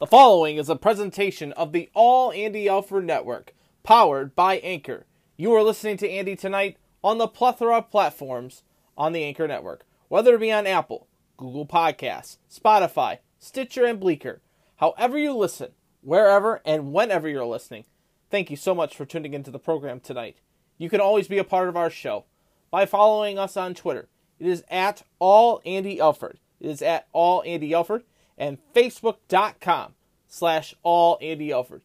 The following is a presentation of the All Andy Alford Network, powered by Anchor. You are listening to Andy tonight on the plethora of platforms on the Anchor Network, whether it be on Apple, Google Podcasts, Spotify, Stitcher, and Bleaker. However you listen, wherever and whenever you're listening, thank you so much for tuning into the program tonight. You can always be a part of our show by following us on Twitter. It is at All Andy Alford. It is at All Andy Alford. And Facebook.com/All Andy Alford.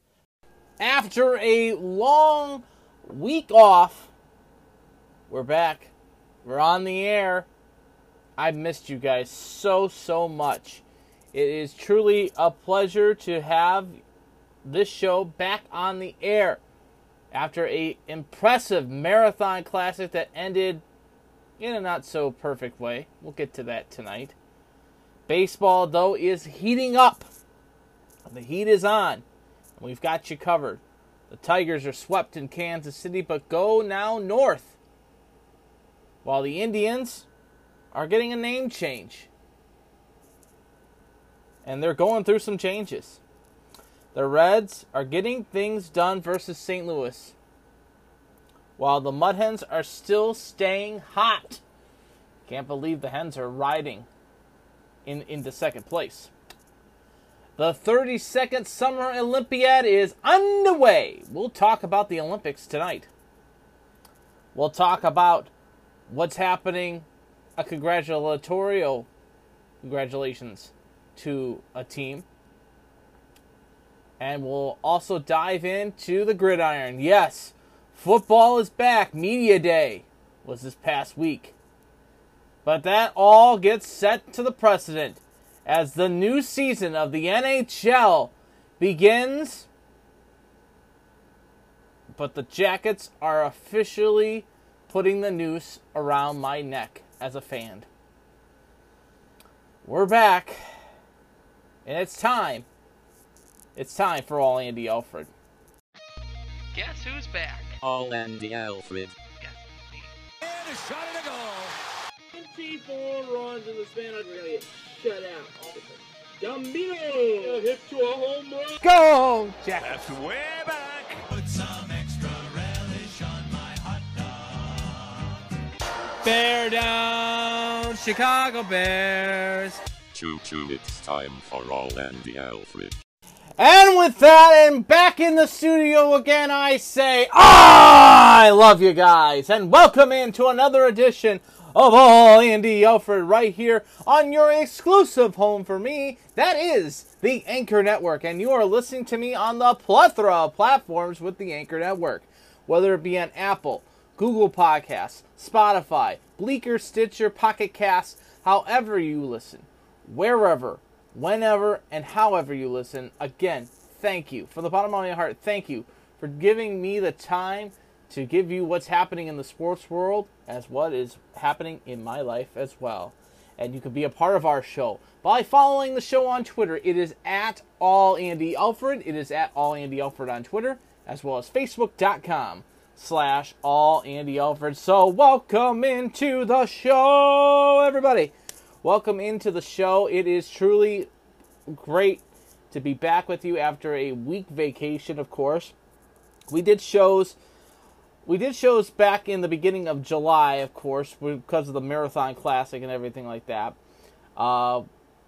After a long week off, we're back. We're on the air. I missed you guys so much. It is truly a pleasure to have this show back on the air after an impressive marathon classic that ended in a not so perfect way. We'll get to that tonight. Baseball, though, is heating up. The heat is on. We've got you covered. The Tigers are swept in Kansas City, but go now north. While the Indians are getting a name change. And they're going through some changes. The Reds are getting things done versus St. Louis. While the Mud Hens are still staying hot. Can't believe the Hens are riding into second place. The 32nd Summer Olympiad is underway. We'll talk about the Olympics tonight. We'll talk about what's happening, a congratulations to a team. And we'll also dive into the gridiron. Yes, football is back. Media Day was this past week. But that all gets set to the precedent as the new season of the NHL begins. But the Jackets are officially putting the noose around my neck as a fan. We're back. And it's time. It's time for All Andy Alford. Guess who's back? All Andy Alford. And a shot and a goal. 54 runs in the span of really shut out. Gambino hit to a home run. Go, Jack. That's way back. Put some extra relish on my hot dog. Bear down, Chicago Bears. Choo-choo, it's time for All Andy Alford. And with that, and back in the studio again, I say, I love you guys, and welcome in to another edition of All Andy Alford right here on your exclusive home for me. That is the Anchor Network, and you are listening to me on the plethora of platforms with the Anchor Network, whether it be on Apple, Google Podcasts, Spotify, Bleaker, Stitcher, Pocket Casts, however you listen, wherever, whenever, and however you listen. Again, thank you. From the bottom of my heart, thank you for giving me the time to give you what's happening in the sports world as what is happening in my life as well. And you can be a part of our show by following the show on Twitter. It is at All Andy Alford. It is at All Andy Alford on Twitter, as well as Facebook.com/All Andy Alford. So welcome into the show, everybody. Welcome into the show. It is truly great to be back with you after a week vacation, of course. We did shows back in the beginning of July, of course, because of the Marathon Classic and everything like that.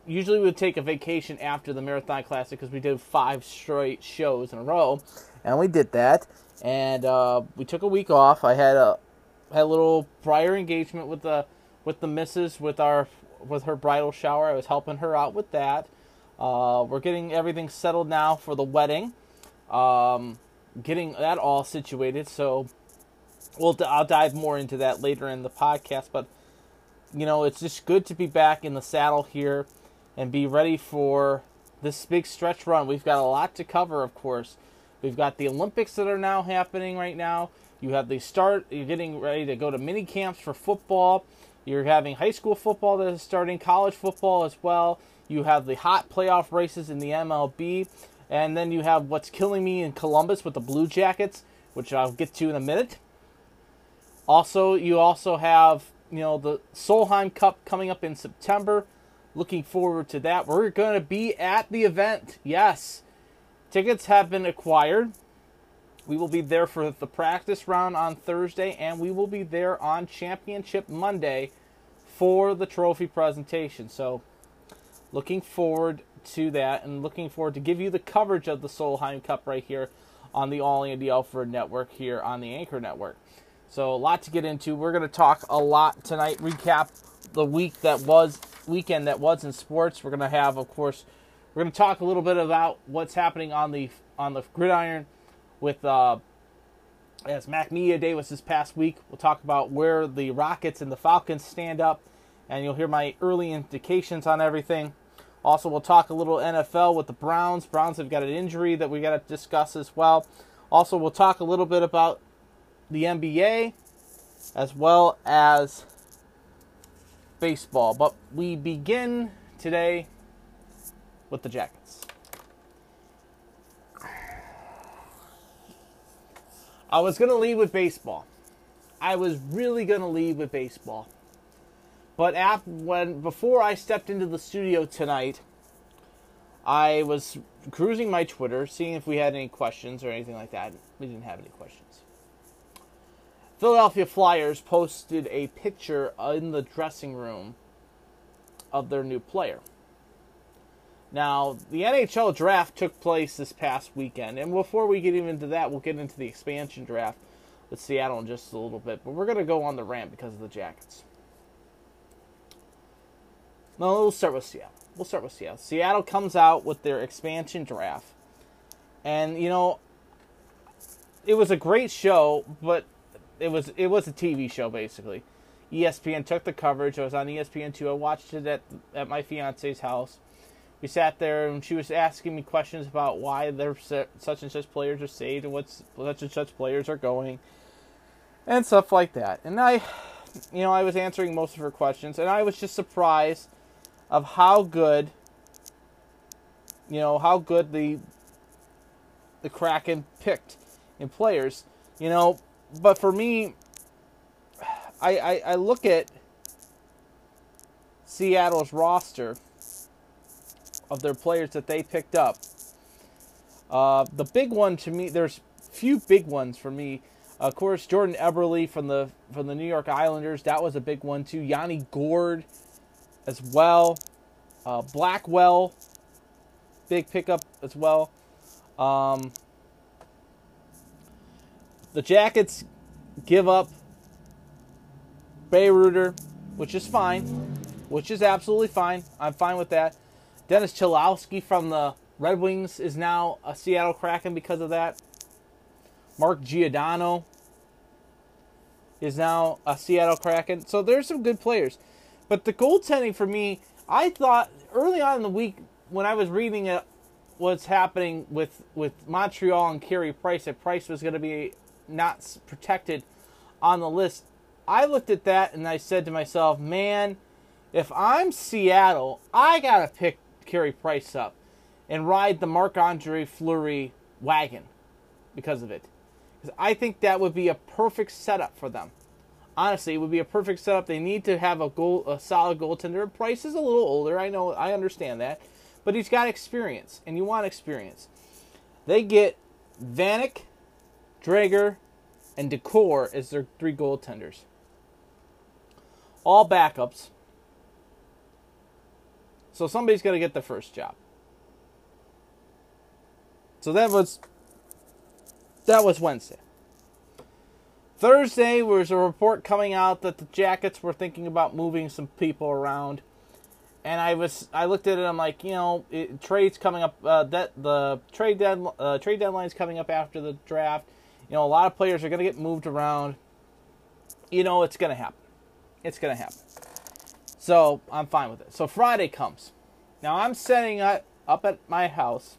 Usually we would take a vacation after the Marathon Classic because we did 5 straight shows in a row. And we did that. And we took a week off. I had a little prior engagement with the missus with her bridal shower. I was helping her out with that. We're getting everything settled now for the wedding. Getting that all situated, so I'll dive more into that later in the podcast, but, you know, it's just good to be back in the saddle here and be ready for this big stretch run. We've got a lot to cover, of course. We've got the Olympics that are now happening right now. You have the start. You're getting ready to go to mini camps for football. You're having high school football that is starting, college football as well. You have the hot playoff races in the MLB. And then you have what's killing me in Columbus with the Blue Jackets, which I'll get to in a minute. Also, you have, you know, the Solheim Cup coming up in September. looking forward to that. We're going to be at the event. Yes, tickets have been acquired. We will be there for the practice round on Thursday, and we will be there on Championship Monday for the trophy presentation. So looking forward to that, and looking forward to give you the coverage of the Solheim Cup right here on the All Andy Alford Network, here on the Anchor Network. So a lot to get into. We're going to talk a lot tonight, recap the week that was, weekend that was in sports. We're going to have, of course, we're going to talk a little bit about what's happening on the gridiron with as Mac Media Day was this past week. We'll talk about where the Rockets and the Falcons stand up, and you'll hear my early indications on everything. Also, we'll talk a little NFL with the Browns. Browns have got an injury that we got to discuss as well. Also, we'll talk a little bit about the NBA as well as baseball. But we begin today with the Jackets. I was going to lead with baseball. I was really going to lead with baseball. But before I stepped into the studio tonight, I was cruising my Twitter, seeing if we had any questions or anything like that. We didn't have any questions. Philadelphia Flyers posted a picture in the dressing room of their new player. Now, the NHL draft took place this past weekend, and before we get into that, we'll get into the expansion draft with Seattle in just a little bit, but we're going to go on the rant because of the Jackets. No, we'll start with Seattle. Seattle comes out with their expansion draft. And, you know, it was a great show, but it was a TV show, basically. ESPN took the coverage. I was on ESPN 2. I watched it at my fiance's house. We sat there, and she was asking me questions about why such and such players are saved and what such and such players are going and stuff like that. And I was answering most of her questions, and I was just surprised of how good the Kraken picked in players, you know. But for me, I look at Seattle's roster of their players that they picked up. The big one to me, there's few big ones for me. Of course, Jordan Eberle from the New York Islanders, that was a big one too. Yanni Gord as well. Blackwell, big pickup as well. The Jackets give up Bayreuther, which is absolutely fine. I'm fine with that. Dennis Cholowski from the Red Wings is now a Seattle Kraken because of that. Mark Giordano is now a Seattle Kraken. So there's some good players. But the goaltending for me, I thought early on in the week when I was reading what's happening with Montreal and Carey Price, that Price was going to be not protected on the list. I looked at that and I said to myself, man, if I'm Seattle, I got to pick Carey Price up and ride the Marc-Andre Fleury wagon because of it. I think that would be a perfect setup for them. Honestly, it would be a perfect setup. They need to have a solid goaltender. Price is a little older. I know. I understand that. But he's got experience, and you want experience. They get Vanek, Drager, and Decor as their three goaltenders. All backups. So somebody's going to get the first job. So that was Wednesday. Thursday was a report coming out that the Jackets were thinking about moving some people around, and I looked at it. I'm like, you know, trades coming up. The trade deadline is coming up after the draft. You know, a lot of players are going to get moved around. You know, it's going to happen. It's going to happen. So I'm fine with it. So Friday comes. Now I'm setting up at my house.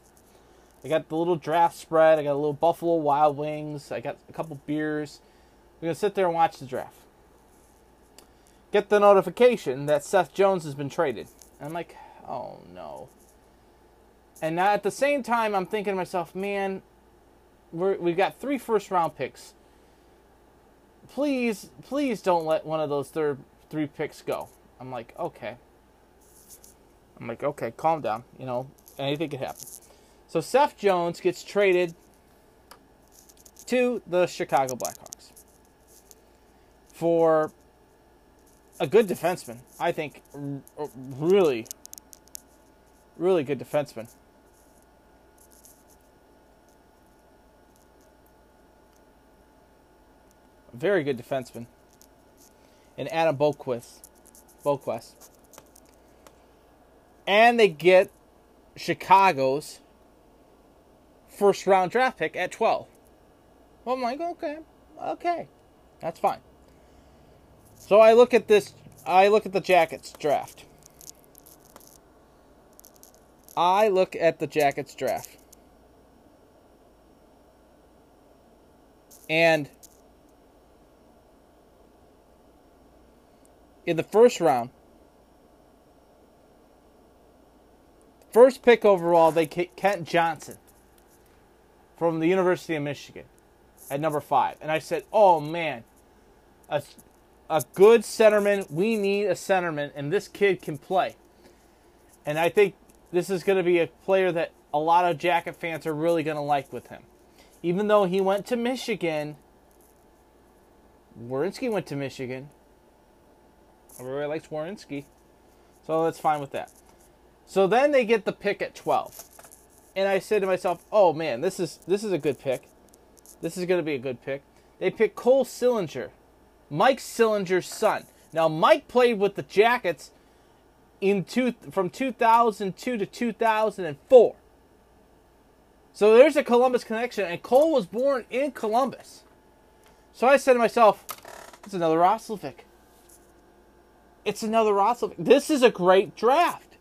I got the little draft spread. I got a little Buffalo Wild Wings. I got a couple beers. We're going to sit there and watch the draft. Get the notification that Seth Jones has been traded. And I'm like, oh no. And now at the same time, I'm thinking to myself, man, we've got 3 first-round picks. Please don't let one of those 3 picks go. I'm like, okay. I'm like, okay, calm down. You know, anything could happen. So Seth Jones gets traded to the Chicago Blackhawks for a good defenseman. I think really, really good defenseman. Very good defenseman. And Adam Boqvist. And they get Chicago's first-round draft pick at 12. Well, I'm like, okay. That's fine. So I look at this. I look at the Jackets draft. And in the first round, first pick overall, they get Kent Johnson from the University of Michigan at number 5. And I said, oh, man, a good centerman. We need a centerman, and this kid can play. And I think this is going to be a player that a lot of Jacket fans are really going to like with him. Even though he went to Michigan, Werenski went to Michigan. Everybody likes Werenski, so that's fine with that. So then they get the pick at 12, and I said to myself, "Oh man, this is a good pick. This is going to be a good pick." They pick Cole Sillinger, Mike Sillinger's son. Now Mike played with the Jackets from 2002 to 2004, so there's a Columbus connection, and Cole was born in Columbus. So I said to myself, "It's another Roslovic." This is a great draft.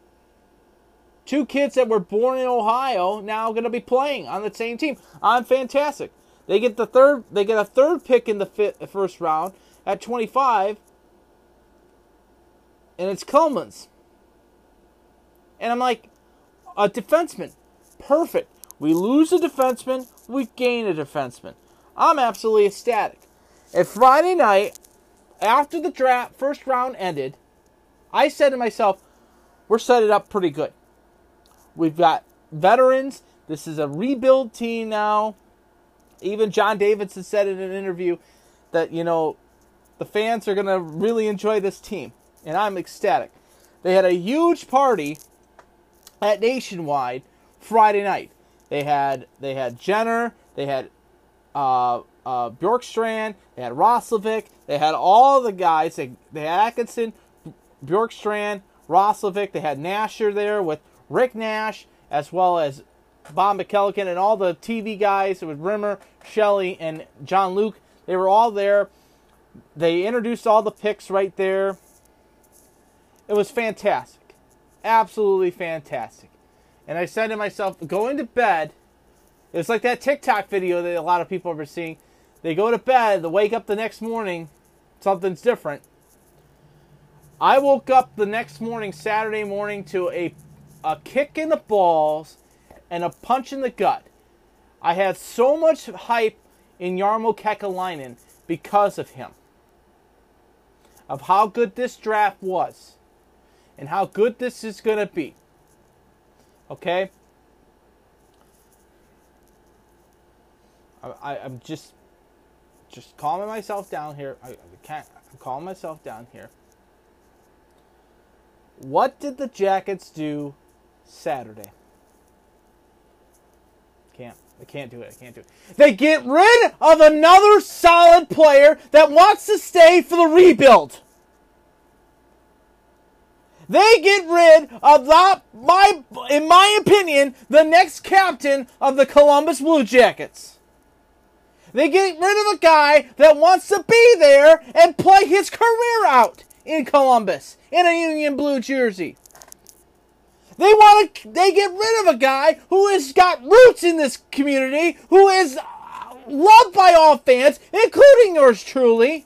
Two kids that were born in Ohio now going to be playing on the same team. I'm fantastic. They get a third pick in the first round at 25, and it's Kermans. And I'm like, a defenseman, perfect. We lose a defenseman, we gain a defenseman. I'm absolutely ecstatic. And Friday night, after the draft first round ended, I said to myself, we're set it up pretty good. We've got veterans. This is a rebuild team now. Even John Davidson said in an interview that, you know, the fans are going to really enjoy this team. And I'm ecstatic. They had a huge party at Nationwide Friday night. They had Jenner. They had Bjorkstrand, they had Roslovic, they had all the guys, they had Atkinson, Bjorkstrand, Roslovic, they had Nasher there with Rick Nash, as well as Bob McKelligan and all the TV guys with Rimmer, Shelley, and John Luke. They were all there. They introduced all the picks right there. It was fantastic. Absolutely fantastic. And I said to myself, going to bed, it was like that TikTok video that a lot of people are seeing. They go to bed, they wake up the next morning, something's different. I woke up the next morning, Saturday morning, to a kick in the balls and a punch in the gut. I had so much hype in Jarmo Kekalainen because of him. Of how good this draft was. And how good this is going to be. Okay? I'm just calming myself down here. I'm calming myself down here. What did the Jackets do Saturday? I can't do it. They get rid of another solid player that wants to stay for the rebuild. They get rid of in my opinion, the next captain of the Columbus Blue Jackets. They get rid of a guy that wants to be there and play his career out in Columbus in a Union Blue jersey. They get rid of a guy who has got roots in this community, who is loved by all fans, including yours truly.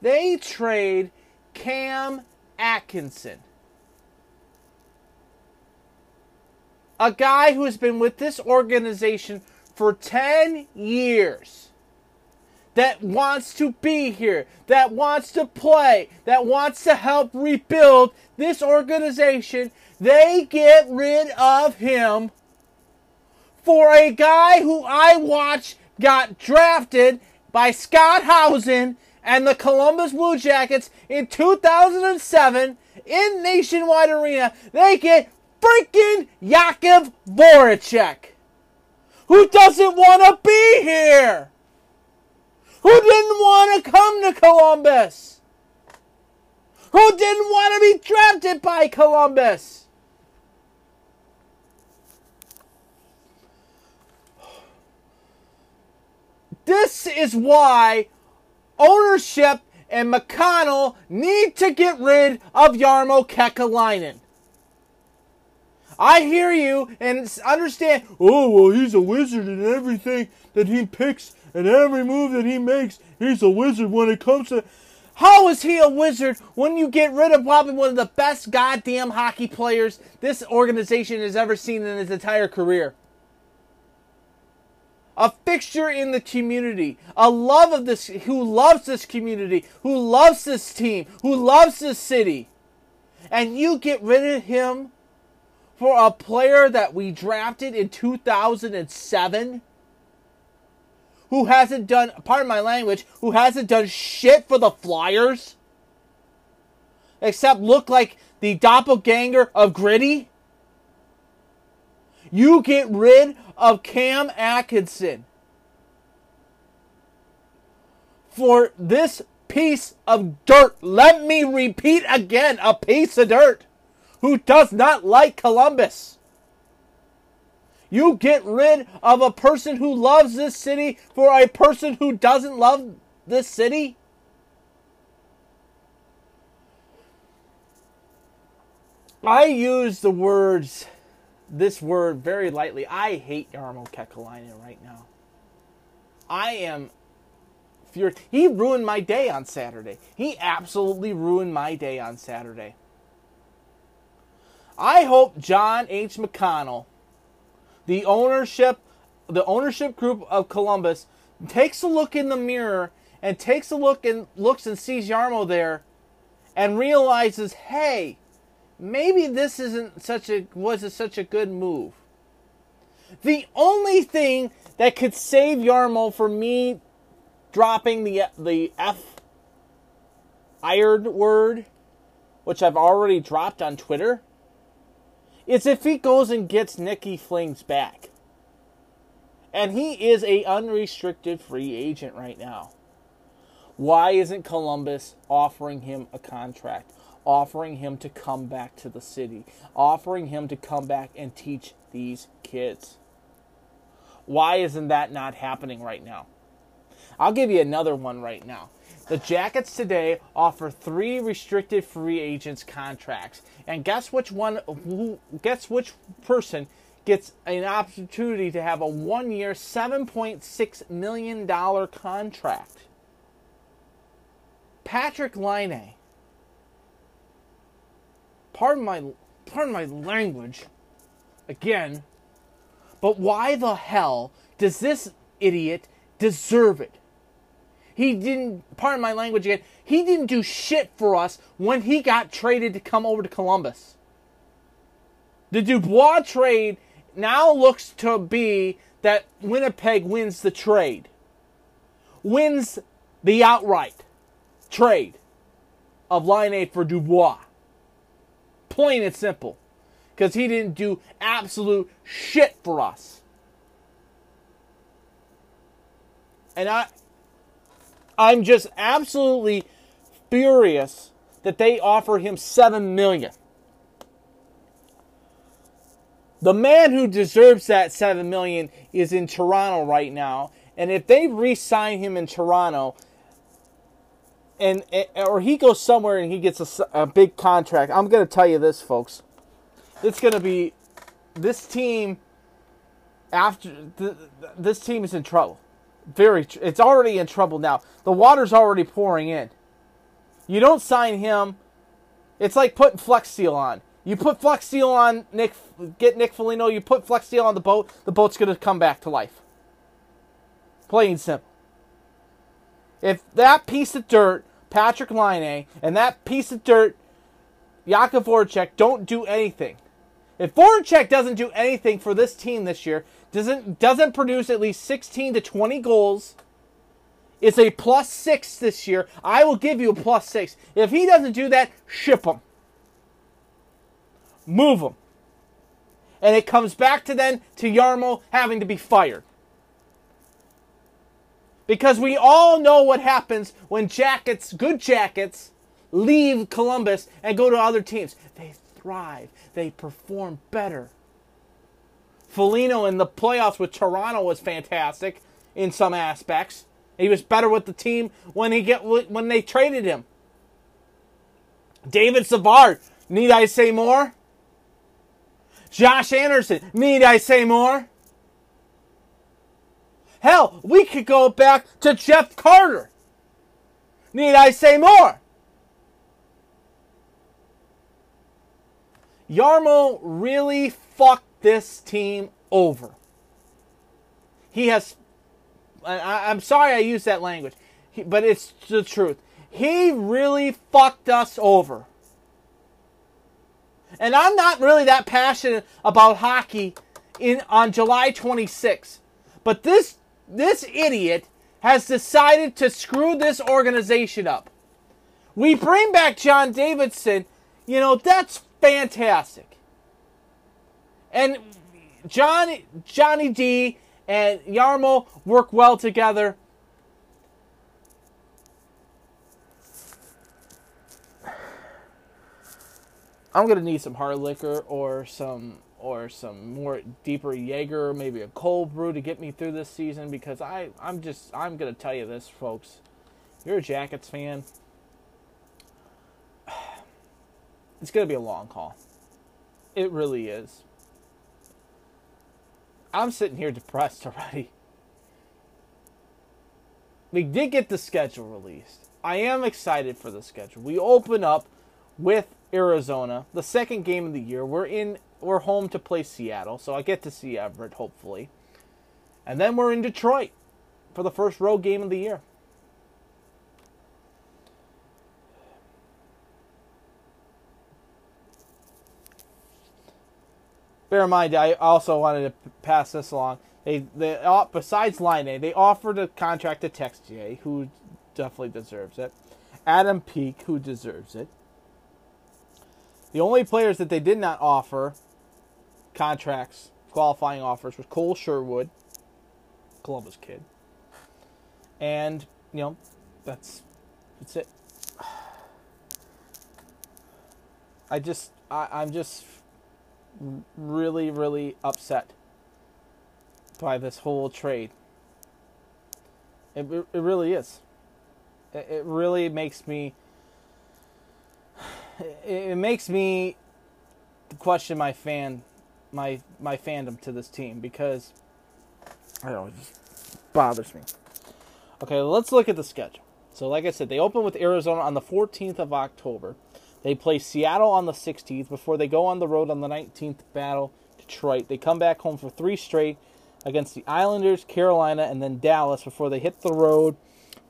They trade Cam Atkinson. A guy who has been with this organization for 10 years. that wants to be here, that wants to play, that wants to help rebuild this organization, they get rid of him for a guy who I watched got drafted by Scott Housen and the Columbus Blue Jackets in 2007 in Nationwide Arena. They get freaking Jakub Voracek, who doesn't want to be here, who didn't want to come to Columbus, who didn't want to be drafted by Columbus. This is why ownership and McConnell need to get rid of Jarmo Kekalainen. I hear you and understand, oh, well, he's a wizard in everything that he picks and every move that he makes. He's a wizard when it comes to... How is he a wizard when you get rid of probably one of the best goddamn hockey players this organization has ever seen in his entire career? A fixture in the community, a love of this, who loves this community, who loves this team, who loves this city. And you get rid of him for a player that we drafted in 2007 who hasn't done, pardon my language, who hasn't done shit for the Flyers except look like the doppelganger of Gritty. You get rid of Cam Atkinson for this piece of dirt. Let me repeat again, a piece of dirt who does not like Columbus. You get rid of a person who loves this city for a person who doesn't love this city? I use the words, this word, very lightly. I hate Jarmo Kekalainen right now. I am furious. He ruined my day on Saturday. He absolutely ruined my day on Saturday. I hope John H. McConnell, the ownership group of Columbus, takes a look in the mirror and takes a look and looks and sees Jarmo there and realizes, hey, maybe this wasn't such a good move. The only thing that could save Jarmo for me dropping the F-ired word, which I've already dropped on Twitter, is if he goes and gets Nicky Flings back. And he is an unrestricted free agent right now. Why isn't Columbus offering him a contract? Offering him to come back to the city. Offering him to come back and teach these kids. Why isn't that not happening right now? I'll give you another one right now. The Jackets today offer 3 restricted free agents contracts. And guess which person gets an opportunity to have a 1-year, $7.6 million contract? Patrick Laine. Pardon my language again, but why the hell does this idiot deserve it? He didn't, pardon my language again, he didn't do shit for us when he got traded to come over to Columbus. The Dubois trade now looks to be that Winnipeg wins the trade. Wins the outright trade of Laine for Dubois. Plain and simple. Because he didn't do absolute shit for us. And I'm just absolutely furious that they offer him $7 million. The man who deserves that $7 million is in Toronto right now. And if they re-sign him in Toronto, and or he goes somewhere and he gets a big contract, I'm going to tell you this, folks. It's going to be, this team is in trouble. It's already in trouble now. The water's already pouring in. You don't sign him. It's like putting Flex Seal on. You put Flex Seal on Nick Foligno. You put Flex Seal on the boat. The boat's going to come back to life. Plain simple. If that piece of dirt, Patrick Laine, and that piece of dirt, Jakub Voracek, don't do anything, if Voracek doesn't do anything for this team this year, doesn't produce at least 16 to 20 goals, it's a +6 this year. I will give you a +6. If he doesn't do that, ship him. Move him. And it comes back to then to Jarmo having to be fired. Because we all know what happens when Jackets, good Jackets, leave Columbus and go to other teams. They thrive. They perform better. Foligno in the playoffs with Toronto was fantastic in some aspects. He was better with the team when they traded him. David Savard, need I say more? Josh Anderson, need I say more? Hell, we could go back to Jeff Carter. Need I say more? Jarmo really fucked this team over. He has... I'm sorry I used that language, but it's the truth. He really fucked us over. And I'm not really that passionate about hockey on July 26th. But this idiot has decided to screw this organization up. We bring back John Davidson. You know, that's fantastic. And Johnny D and Jarmo work well together. I'm gonna need some hard liquor or some more deeper Jaeger, maybe a cold brew to get me through this season, because I'm gonna tell you this, folks. You're a Jackets fan. It's gonna be a long haul. It really is. I'm sitting here depressed already. We did get the schedule released. I am excited for the schedule. We open up with Arizona, the second game of the year. We're home to play Seattle, so I get to see Everett, hopefully. And then we're in Detroit for the first road game of the year. Bear in mind, I also wanted to pass this along. Besides Laine, they offered a contract to Texier, who definitely deserves it. Adam Peake, who deserves it. The only players that they did not offer contracts, qualifying offers, was Cole Sherwood, Columbus kid. And, you know, that's it. I'm just... really, really upset by this whole trade. It really is. It really makes me... It makes me question my fandom to this team, because I don't know, it just bothers me. Okay, let's look at the schedule. So, like I said, they open with Arizona on the 14th of October. They play Seattle on the 16th before they go on the road on the 19th, battle Detroit. They come back home for 3 straight against the Islanders, Carolina, and then Dallas before they hit the road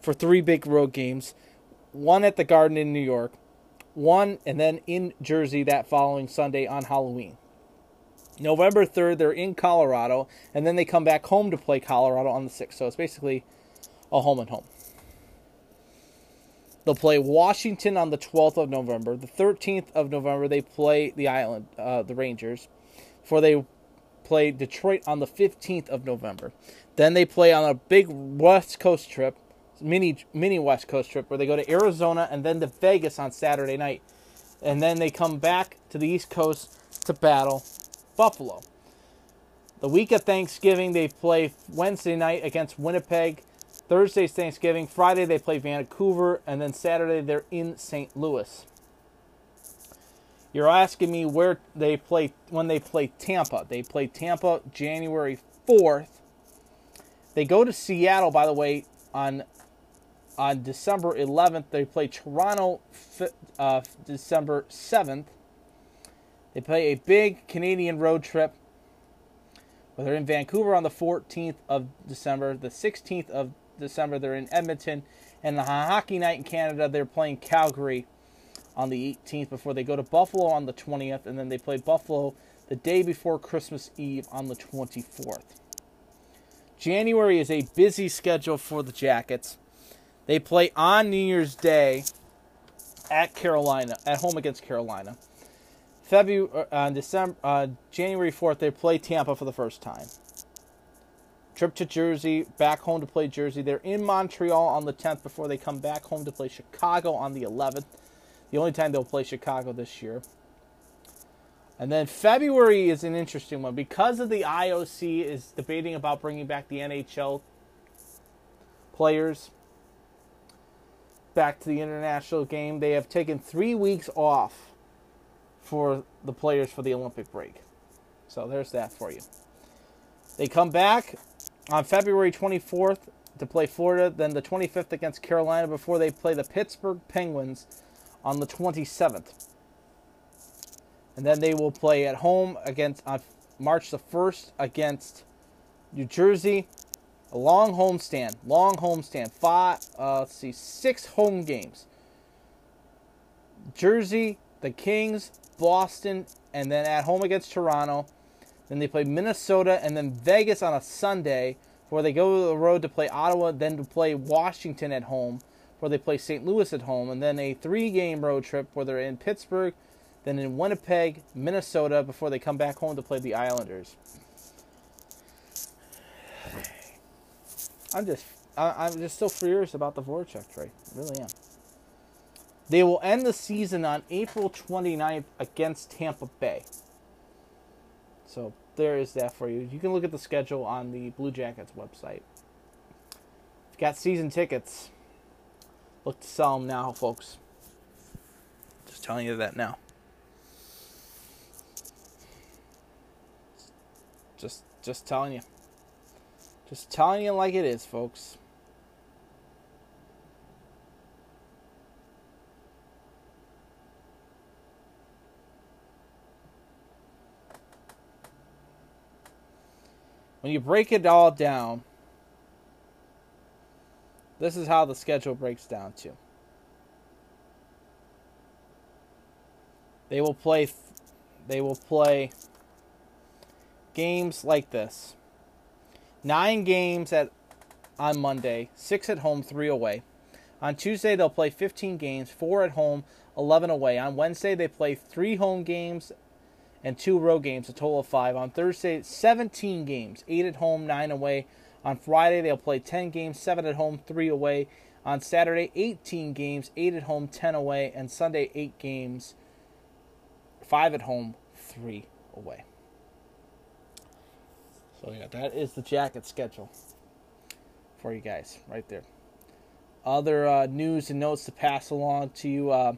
for 3 big road games. One at the Garden in New York, one and then in Jersey that following Sunday on Halloween. November 3rd, they're in Colorado, and then they come back home to play Colorado on the 6th. So it's basically a home and home. They'll play Washington on the 12th of November. The 13th of November, they play the Rangers, before they play Detroit on the 15th of November. Then they play on a big West Coast trip, mini West Coast trip, where they go to Arizona and then to Vegas on Saturday night. And then they come back to the East Coast to battle Buffalo. The week of Thanksgiving, they play Wednesday night against Winnipeg. Thursday's Thanksgiving. Friday, they play Vancouver. And then Saturday, they're in St. Louis. You're asking me when they play Tampa. They play Tampa January 4th. They go to Seattle, by the way, on December 11th. They play Toronto December 7th. They play a big Canadian road trip. They're in Vancouver on the 14th of December. The 16th of December, they're in Edmonton. And the Hockey Night in Canada, they're playing Calgary on the 18th before they go to Buffalo on the 20th, and then they play Buffalo the day before Christmas Eve on the 24th. January is a busy schedule for the Jackets. They play on New Year's Day at Carolina, at home against Carolina. January 4th, they play Tampa for the first time. Trip to Jersey, back home to play Jersey. They're in Montreal on the 10th before they come back home to play Chicago on the 11th. The only time they'll play Chicago this year. And then February is an interesting one. Because of the IOC is debating about bringing back the NHL players back to the international game, they have taken 3 weeks off for the players for the Olympic break. So there's that for you. They come back on February 24th to play Florida, then the 25th against Carolina before they play the Pittsburgh Penguins on the 27th. And then they will play at home against on March the 1st against New Jersey. A long homestand. Six home games. Jersey, the Kings, Boston, and then at home against Toronto. Then they play Minnesota and then Vegas on a Sunday before they go to the road to play Ottawa, then to play Washington at home, where they play St. Louis at home, and then a 3-game road trip where they're in Pittsburgh, then in Winnipeg, Minnesota, before they come back home to play the Islanders. I'm just so furious about the Voracek trade. I really am. They will end the season on April 29th against Tampa Bay. So there is that for you. You can look at the schedule on the Blue Jackets website. If you've got season tickets, look to sell them now, folks. Just telling you that now. Just telling you. Just telling you like it is, folks. When you break it all down, this is how the schedule breaks down, too. They will play games like this. 9 games on Monday, 6 at home, 3 away. On Tuesday, they'll play 15 games, 4 at home, 11 away. On Wednesday, they play 3 home games and 2 road games, a total of 5. On Thursday, 17 games, 8 at home, 9 away. On Friday, they'll play 10 games, 7 at home, 3 away. On Saturday, 18 games, 8 at home, 10 away. And Sunday, 8 games, 5 at home, 3 away. So, yeah, that is the Jacket schedule for you guys right there. Other news and notes to pass along to you.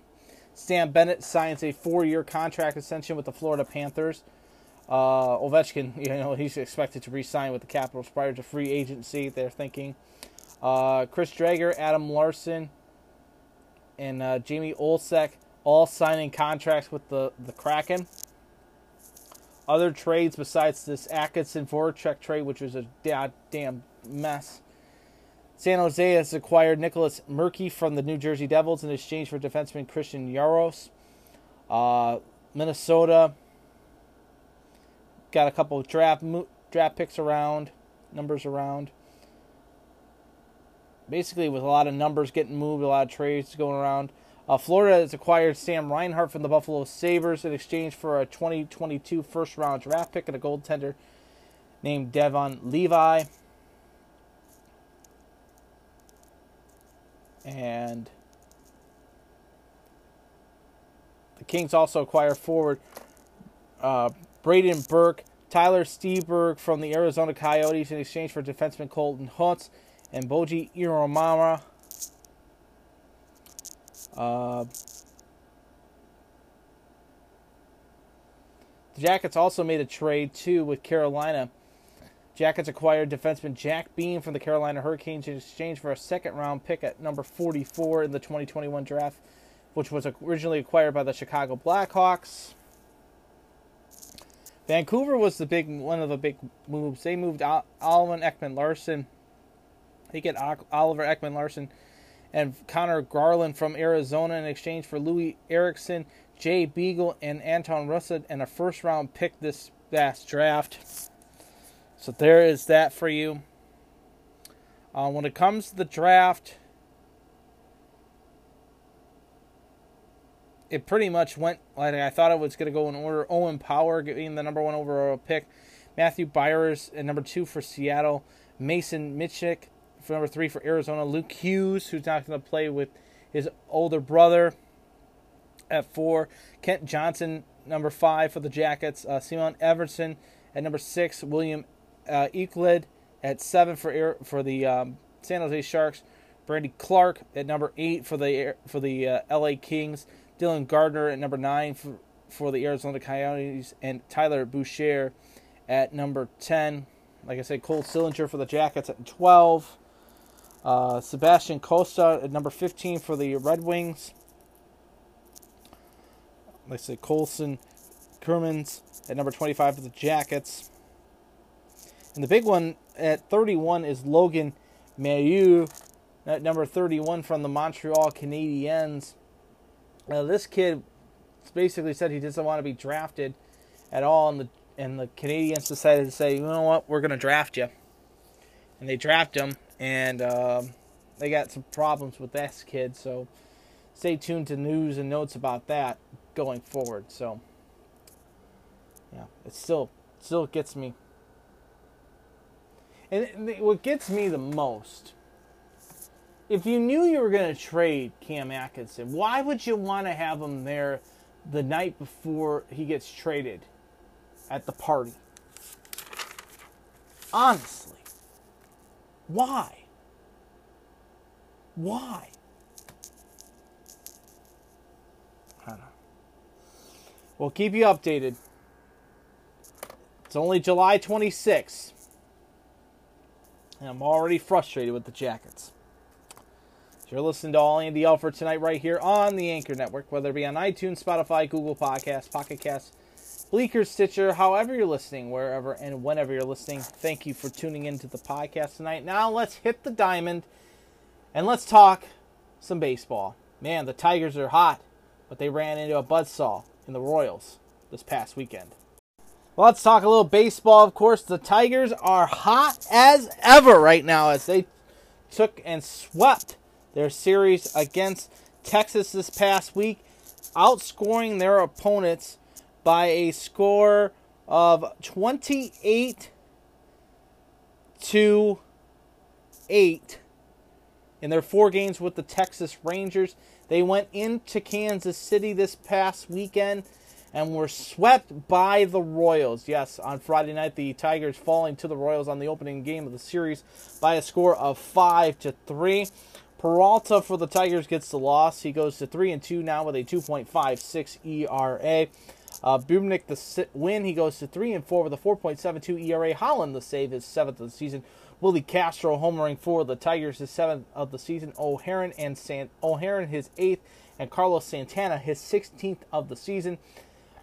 Stan Bennett signs a 4-year contract extension with the Florida Panthers. Ovechkin, he's expected to re-sign with the Capitals prior to free agency, they're thinking. Chris Drager, Adam Larson, and Jamie Olsek all signing contracts with the Kraken. Other trades besides this Atkinson-Voracek trade, which was a goddamn mess. San Jose has acquired Nicholas Murkey from the New Jersey Devils in exchange for defenseman Christian Jaros. Minnesota got a couple of draft picks around, numbers around. Basically, with a lot of numbers getting moved, a lot of trades going around. Florida has acquired Sam Reinhart from the Buffalo Sabres in exchange for a 2022 first-round draft pick and a goaltender named Devon Levi. And the Kings also acquire forward Braden Burke, Tyler Steberg from the Arizona Coyotes in exchange for defenseman Colton Hutz and Boji Iromara. The Jackets also made a trade, too, with Carolina. Jackets acquired defenseman Jack Bean from the Carolina Hurricanes in exchange for a second-round pick at number 44 in the 2021 draft, which was originally acquired by the Chicago Blackhawks. Vancouver was one of the big moves. They moved Oliver Ekman-Larsson. They get Oliver Ekman-Larsson and Connor Garland from Arizona in exchange for Louis Erickson, Jay Beagle, and Anton Russett, and a first-round pick this past draft. So there is that for you. When it comes to the draft, it pretty much went like I thought it was going to go in order. Owen Power getting the number 1 overall pick. Matthew Byers at number 2 for Seattle. Mason Mitchik for number 3 for Arizona. Luke Hughes, who's not going to play with his older brother, at 4. Kent Johnson, number 5 for the Jackets. Simon Everson at number 6. William Eklund at 7 for the San Jose Sharks. Brady Clark at number 8 for the LA Kings. Dylan Gardner at number 9 for the Arizona Coyotes, and Tyler Boucher at number 10. Like I said, Cole Sillinger for the Jackets at 12. Sebastian Costa at number 15 for the Red Wings. Like I said, Colson Kermans at number 25 for the Jackets. And the big one at 31 is Logan Mailloux at number 31 from the Montreal Canadiens. Now, this kid basically said he doesn't want to be drafted at all, and the Canadiens decided to say, you know what, we're going to draft you. And they draft him, and they got some problems with this kid, so stay tuned to news and notes about that going forward. So, yeah, it still gets me. And what gets me the most, if you knew you were going to trade Cam Atkinson, why would you want to have him there the night before he gets traded at the party? Honestly. Why? I don't know. We'll keep you updated. It's only July 26th. And I'm already frustrated with the Jackets. You're listening to All Andy Alford tonight right here on the Anchor Network, whether it be on iTunes, Spotify, Google Podcasts, Pocket Casts, Bleaker, Stitcher, however you're listening, wherever and whenever you're listening. Thank you for tuning into the podcast tonight. Now let's hit the diamond and let's talk some baseball. Man, the Tigers are hot, but they ran into a buzzsaw in the Royals this past weekend. Well, let's talk a little baseball, of course. The Tigers are hot as ever right now as they took and swept their series against Texas this past week, outscoring their opponents by a score of 28-8 in their 4 games with the Texas Rangers. They went into Kansas City this past weekend and were swept by the Royals. Yes, on Friday night, the Tigers falling to the Royals on the opening game of the series by a score of 5-3. Peralta for the Tigers gets the loss. He goes to 3-2 now with a 2.56 ERA. Bubenik the win. He goes to 3-4 with a 4.72 ERA. Holland the save, his 7th of the season. Willie Castro homering for the Tigers, his 7th of the season. O'Haren his 8th, and Carlos Santana his 16th of the season.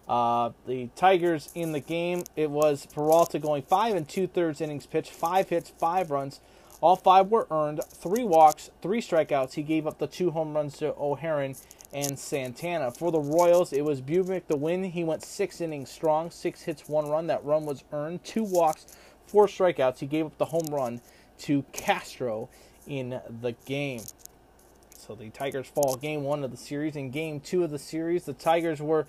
The Tigers in the game. It was Peralta going 5 2/3 innings pitched, 5 hits, 5 runs. All 5 were earned, 3 walks, 3 strikeouts. He gave up the 2 home runs to O'Haren and Santana. For the Royals, it was Bubenik the win. He went 6 innings strong, 6 hits, 1 run. That run was earned, 2 walks, 4 strikeouts. He gave up the home run to Castro in the game. So the Tigers fall game 1 of the series. In game 2 of the series, the Tigers were,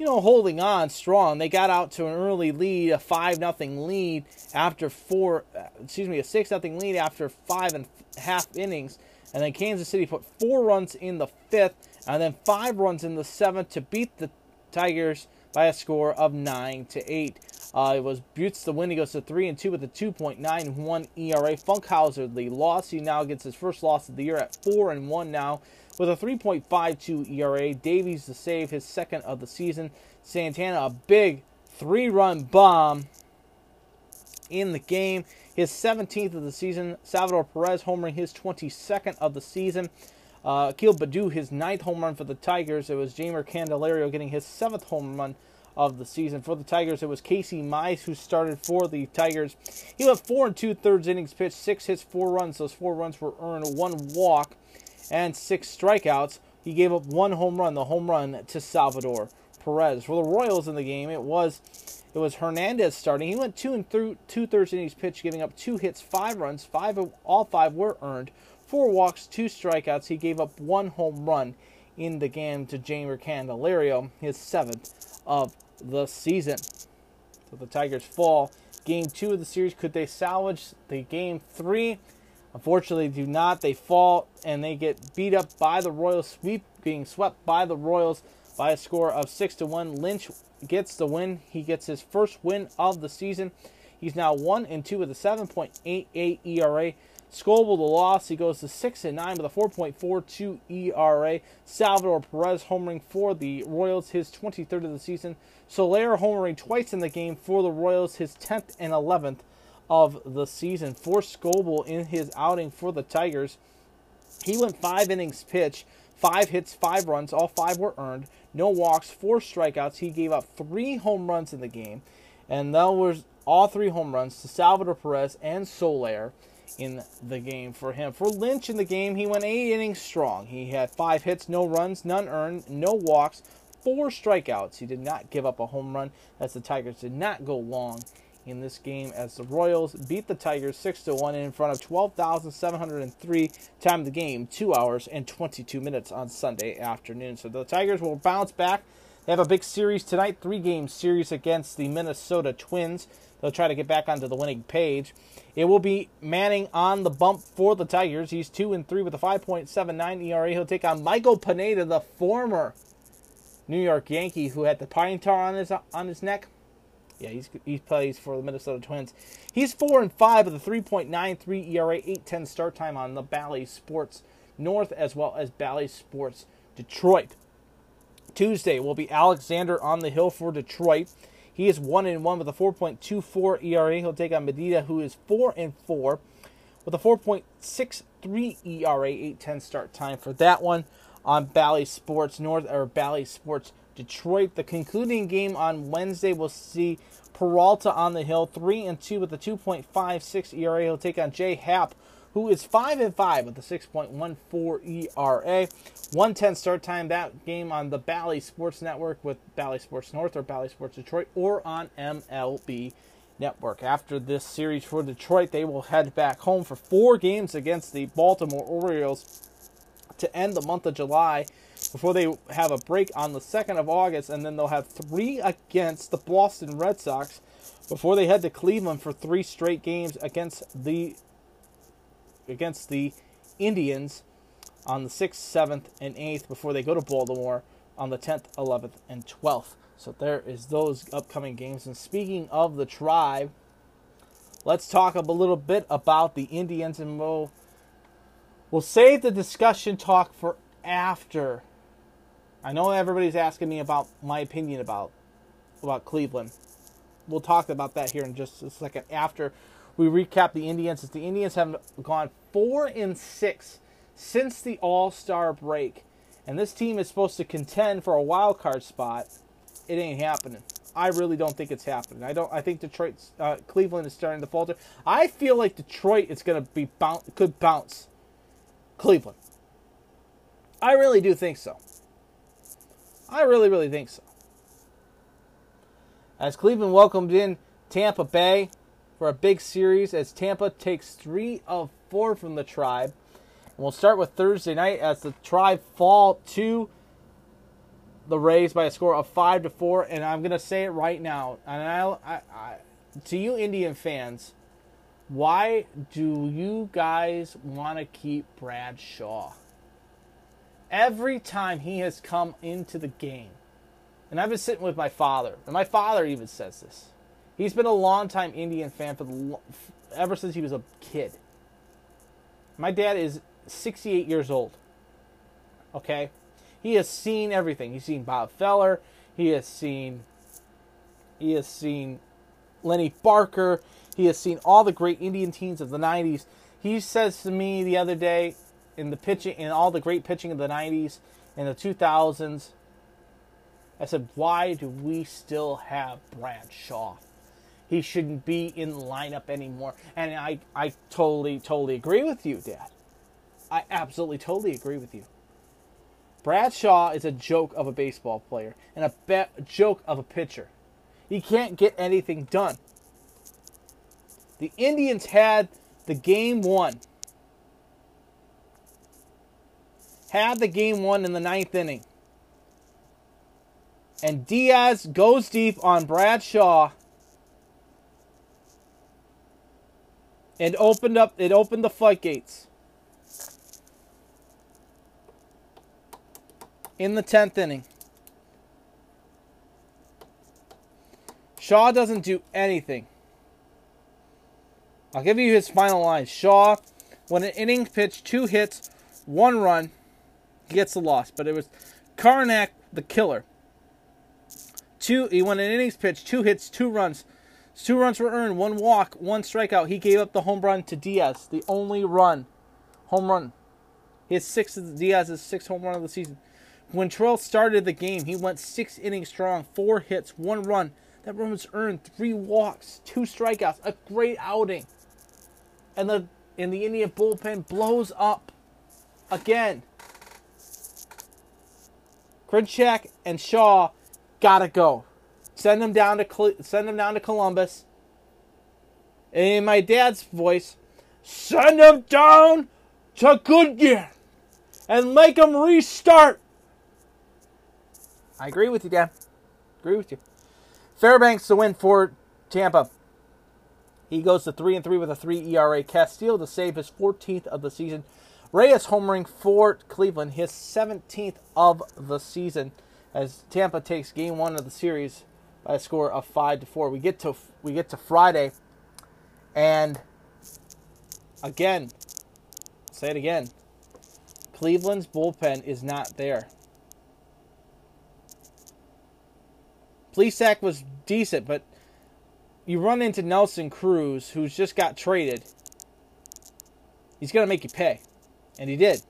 holding on strong. They got out to an early lead, a 5-0 lead after a 6-0 lead after 5.5 innings. And then Kansas City put 4 runs in the 5th and then 5 runs in the 7th to beat the Tigers by a score of 9-8. It was Butts the win. He goes to 3-2 with a 2.91 ERA. Funkhauser the loss. He now gets his first loss of the year at 4-1 now with a 3.52 ERA. Davies the save, his 2nd of the season. Santana a big 3-run bomb in the game, his 17th of the season. Salvador Perez homering his 22nd of the season. Akil Baddoo his 9th home run for the Tigers. It was Jamer Candelario getting his 7th home run of the season. For the Tigers, it was Casey Mize who started for the Tigers. He went 4 2/3 innings pitched, 6 hits, 4 runs. Those 4 runs were earned, 1 walk, and 6 strikeouts. He gave up 1 home run, the home run to Salvador Perez. For the Royals in the game, it was Hernandez starting. He went 2 2/3 innings pitched, giving up 2 hits, 5 runs. All 5 were earned. 4 walks, 2 strikeouts. He gave up 1 home run in the game to Jamer Candelario, his 7th of the season. So the Tigers fall Game 2 of the series. Could they salvage the Game 3? Unfortunately, do not. They fall, and they get beat up by the Royals, being swept by the Royals by a score of 6-1. Lynch gets the win. He gets his first win of the season. He's now 1-2 with a 7.88 ERA. Scoble, the loss, he goes to 6-9 with a 4.42 ERA. Salvador Perez homering for the Royals, his 23rd of the season. Soler homering twice in the game for the Royals, his 10th and 11th of the season. For Scoble in his outing for the Tigers, he went 5 innings pitched, 5 hits, 5 runs. All 5 were earned. No walks, 4 strikeouts. He gave up 3 home runs in the game, and that was all 3 home runs to Salvador Perez and Soler in the game for him. For Lynch in the game, he went 8 innings strong. He had 5 hits, no runs, none earned, no walks, 4 strikeouts. He did not give up a home run, as the Tigers did not go long in this game, as the Royals beat the Tigers 6-1 in front of 12,703. Time of the game, 2 hours and 22 minutes on Sunday afternoon. So the Tigers will bounce back. They have a big series tonight, 3-game series against the Minnesota Twins. They'll try to get back onto the winning page. It will be Manning on the bump for the Tigers. He's 2-3 with a 5.79 ERA. He'll take on Michael Pineda, the former New York Yankee, who had the pine tar on his neck. Yeah, he plays for the Minnesota Twins. He's 4-5 with a 3.93 ERA, 8:10 start time on the Bally Sports North as well as Bally Sports Detroit. Tuesday will be Alexander on the hill for Detroit. He is 1-1 with a 4.24 ERA. He'll take on Medina, who is 4-4 with a 4.63 ERA, 8:10 start time for that one on Bally Sports North or Bally Sports Detroit. The concluding game on Wednesday will see Peralta on the hill, 3-2 with a 2.56 ERA. He'll take on Jay Happ, who is 5-5 with a 6.14 ERA. 1:10 start time that game on the Bally Sports Network with Bally Sports North or Bally Sports Detroit, or on MLB Network. After this series for Detroit, they will head back home for 4 games against the Baltimore Orioles to end the month of July before they have a break on the 2nd of August, and then they'll have 3 against the Boston Red Sox before they head to Cleveland for 3 straight games against the Indians on the 6th, 7th, and 8th before they go to Baltimore on the 10th, 11th, and 12th. So there is those upcoming games. And speaking of the Tribe, let's talk a little bit about the Indians, and we'll save the discussion talk for after. I know everybody's asking me about my opinion about Cleveland. We'll talk about that here in just a second after we recap the Indians, as the Indians have gone 4-6 since the All-Star break. And this team is supposed to contend for a wild card spot. It ain't happening. I really don't think it's happening. I think Cleveland is starting to falter. I feel like Detroit is going to bounce Cleveland. I really do think so. I really, really think so. As Cleveland welcomed in Tampa Bay for a big series, as Tampa takes 3 of 4 from the Tribe. And we'll start with Thursday night, as the Tribe fall to the Rays by a score of 5-4. And I'm going to say it right now, and to you Indian fans, why do you guys want to keep Brad Shaw? Every time he has come into the game, and I've been sitting with my father, and my father even says this. He's been a longtime Indian fan ever since he was a kid. My dad is 68 years old, okay? He has seen everything. He's seen Bob Feller. He has seen Lenny Barker. He has seen all the great Indian teams of the 90s. He says to me the other day, in all the great pitching of the 90s and the 2000s, I said, why do we still have Brad Shaw? He shouldn't be in the lineup anymore. And I totally agree with you, Dad. I absolutely totally agree with you. Brad Shaw is a joke of a baseball player and a joke of a pitcher. He can't get anything done. The Indians had the game won. Had the game won in the ninth inning. And Diaz goes deep on Brad Shaw. And opened the floodgates. In the 10th inning. Shaw doesn't do anything. I'll give you his final line. Shaw, when an inning pitched, 2 hits, 1 run, he gets the loss. But it was Karnak, the killer. He won an innings pitch, 2 hits, 2 runs. 2 runs were earned, 1 walk, 1 strikeout. He gave up the home run to Diaz, the only home run. His 6th home run of the season. When Trill started the game, he went 6 innings strong, 4 hits, 1 run. That run was earned, 3 walks, 2 strikeouts. A great outing. And the Indian bullpen blows up again. Krejci and Shaw gotta go. Send them down to Columbus. And in my dad's voice, send them down to Goodyear and make them restart. I agree with you, Dan. Agree with you. Fairbanks the win for Tampa. He goes to 3-3 with a 3 ERA. Castillo to save his 14th of the season. Reyes homering for Cleveland, his 17th of the season, as Tampa takes game 1 of the series by a score of 5-4. We get to Friday, and again, I'll say it again, Cleveland's bullpen is not there. Plesac was decent, but you run into Nelson Cruz, who's just got traded. He's going to make you pay, and he did.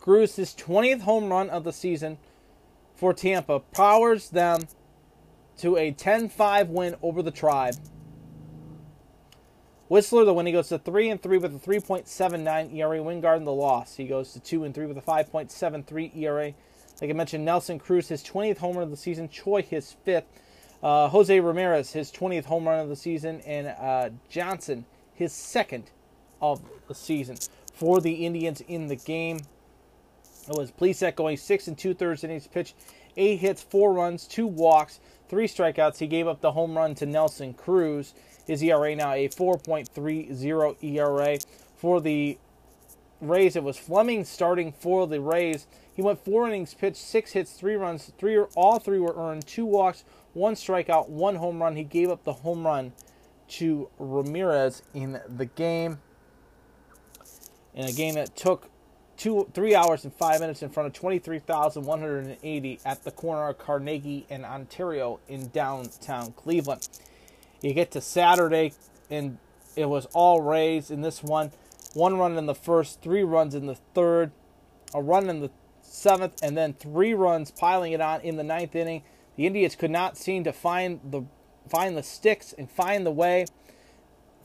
Cruz, his 20th home run of the season for Tampa, powers them to a 10-5 win over the Tribe. Whistler, the win, he goes to 3-3 with a 3.79 ERA. Wingard, the loss, he goes to 2-3 with a 5.73 ERA. Like I mentioned, Nelson Cruz, his 20th home run of the season. Choi, his 5th. Jose Ramirez, his 20th home run of the season. And Johnson, his 2nd of the season for the Indians in the game. It was Plesac going 6 2/3 innings pitch, 8 hits, 4 runs, 2 walks, 3 strikeouts. He gave up the home run to Nelson Cruz. His ERA now a 4.30 ERA for the Rays. It was Fleming starting for the Rays. He went 4 innings pitched, 6 hits, 3 runs. All three were earned, 2 walks, 1 strikeout, 1 home run. He gave up the home run to Ramirez in the game. In a game that took 3 hours and 5 minutes in front of 23,180 at the corner of Carnegie and Ontario in downtown Cleveland. You get to Saturday, and it was all Rays in this one. 1 run in the first, 3 runs in the third, a run in the 7th, and then 3 runs piling it on in the 9th inning. The Indians could not seem to find the sticks and find the way.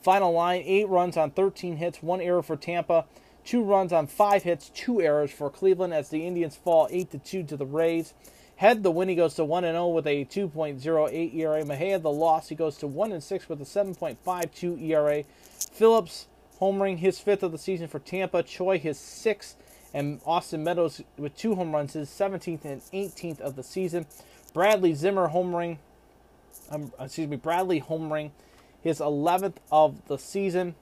Final line, 8 runs on 13 hits, 1 error for Tampa, 2 runs on 5 hits, 2 errors for Cleveland, as the Indians fall 8-2 to the Rays. Head, the win, he goes to 1-0 with a 2.08 ERA. Mejia, the loss, he goes to 1-6 with a 7.52 ERA. Phillips homering, his 5th of the season for Tampa. Choi, his 6th. And Austin Meadows with 2 home runs, his 17th and 18th of the season. Bradley homering, his 11th of the season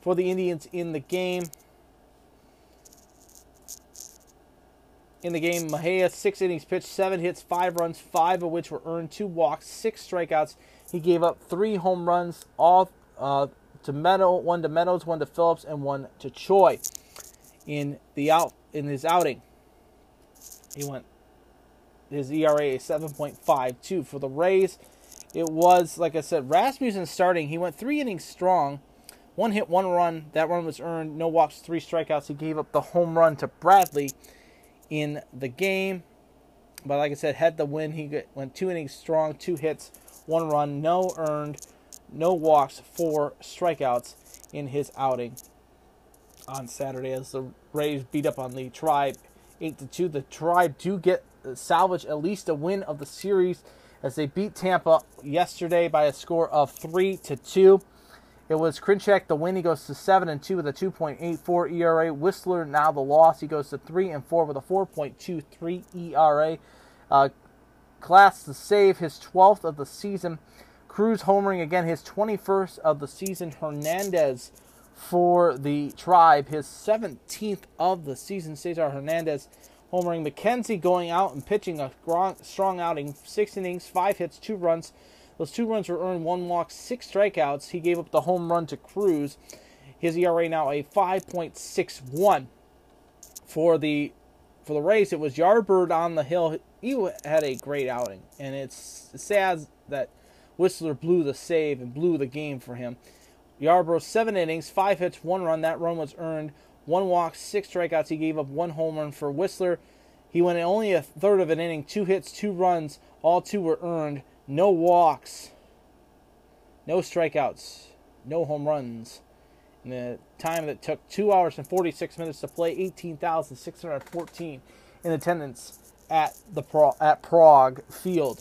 for the Indians in the game. In the game, Mejia, 6 innings pitched, 7 hits, 5 runs, 5 of which were earned, 2 walks, 6 strikeouts. He gave up 3 home runs, all to Meadows, 1 to Meadows, 1 to Phillips, and 1 to Choi. In his outing, he went his ERA 7.52 for the Rays. It was, like I said, Rasmussen starting. He went 3 innings strong, 1 hit, 1 run. That run was earned. No walks, 3 strikeouts. He gave up the home run to Bradley in the game. But like I said, had the win. He went 2 innings strong, 2 hits, 1 run, no earned, no walks, 4 strikeouts in his outing on Saturday as the Rays beat up on the Tribe 8-2. The Tribe do get salvage at least a win of the series as they beat Tampa yesterday by a score of 3-2. It was Krinchak, the win. He goes to 7-2 with a 2.84 ERA. Whistler, now the loss. He goes to 3-4 with a 4.23 ERA. Glass, the save, his 12th of the season. Cruz homering again, his 21st of the season. Hernandez for the Tribe, his 17th of the season. Cesar Hernandez homering. McKenzie going out and pitching a strong outing. 6 innings, 5 hits, 2 runs. Those 2 runs were earned, 1 walk, 6 strikeouts. He gave up the home run to Cruz. His ERA now a 5.61. For the Rays, it was Yarbrough on the hill. He had a great outing, and it's sad that Whistler blew the save and blew the game for him. Yarbrough, 7 innings, 5 hits, 1 run. That run was earned, 1 walk, 6 strikeouts. He gave up 1 home run for Whistler. He went only a third of an inning, 2 hits, 2 runs. All 2 were earned. No walks, no strikeouts, no home runs. In the time that took 2 hours and 46 minutes to play, 18,614 in attendance at the Prague Field.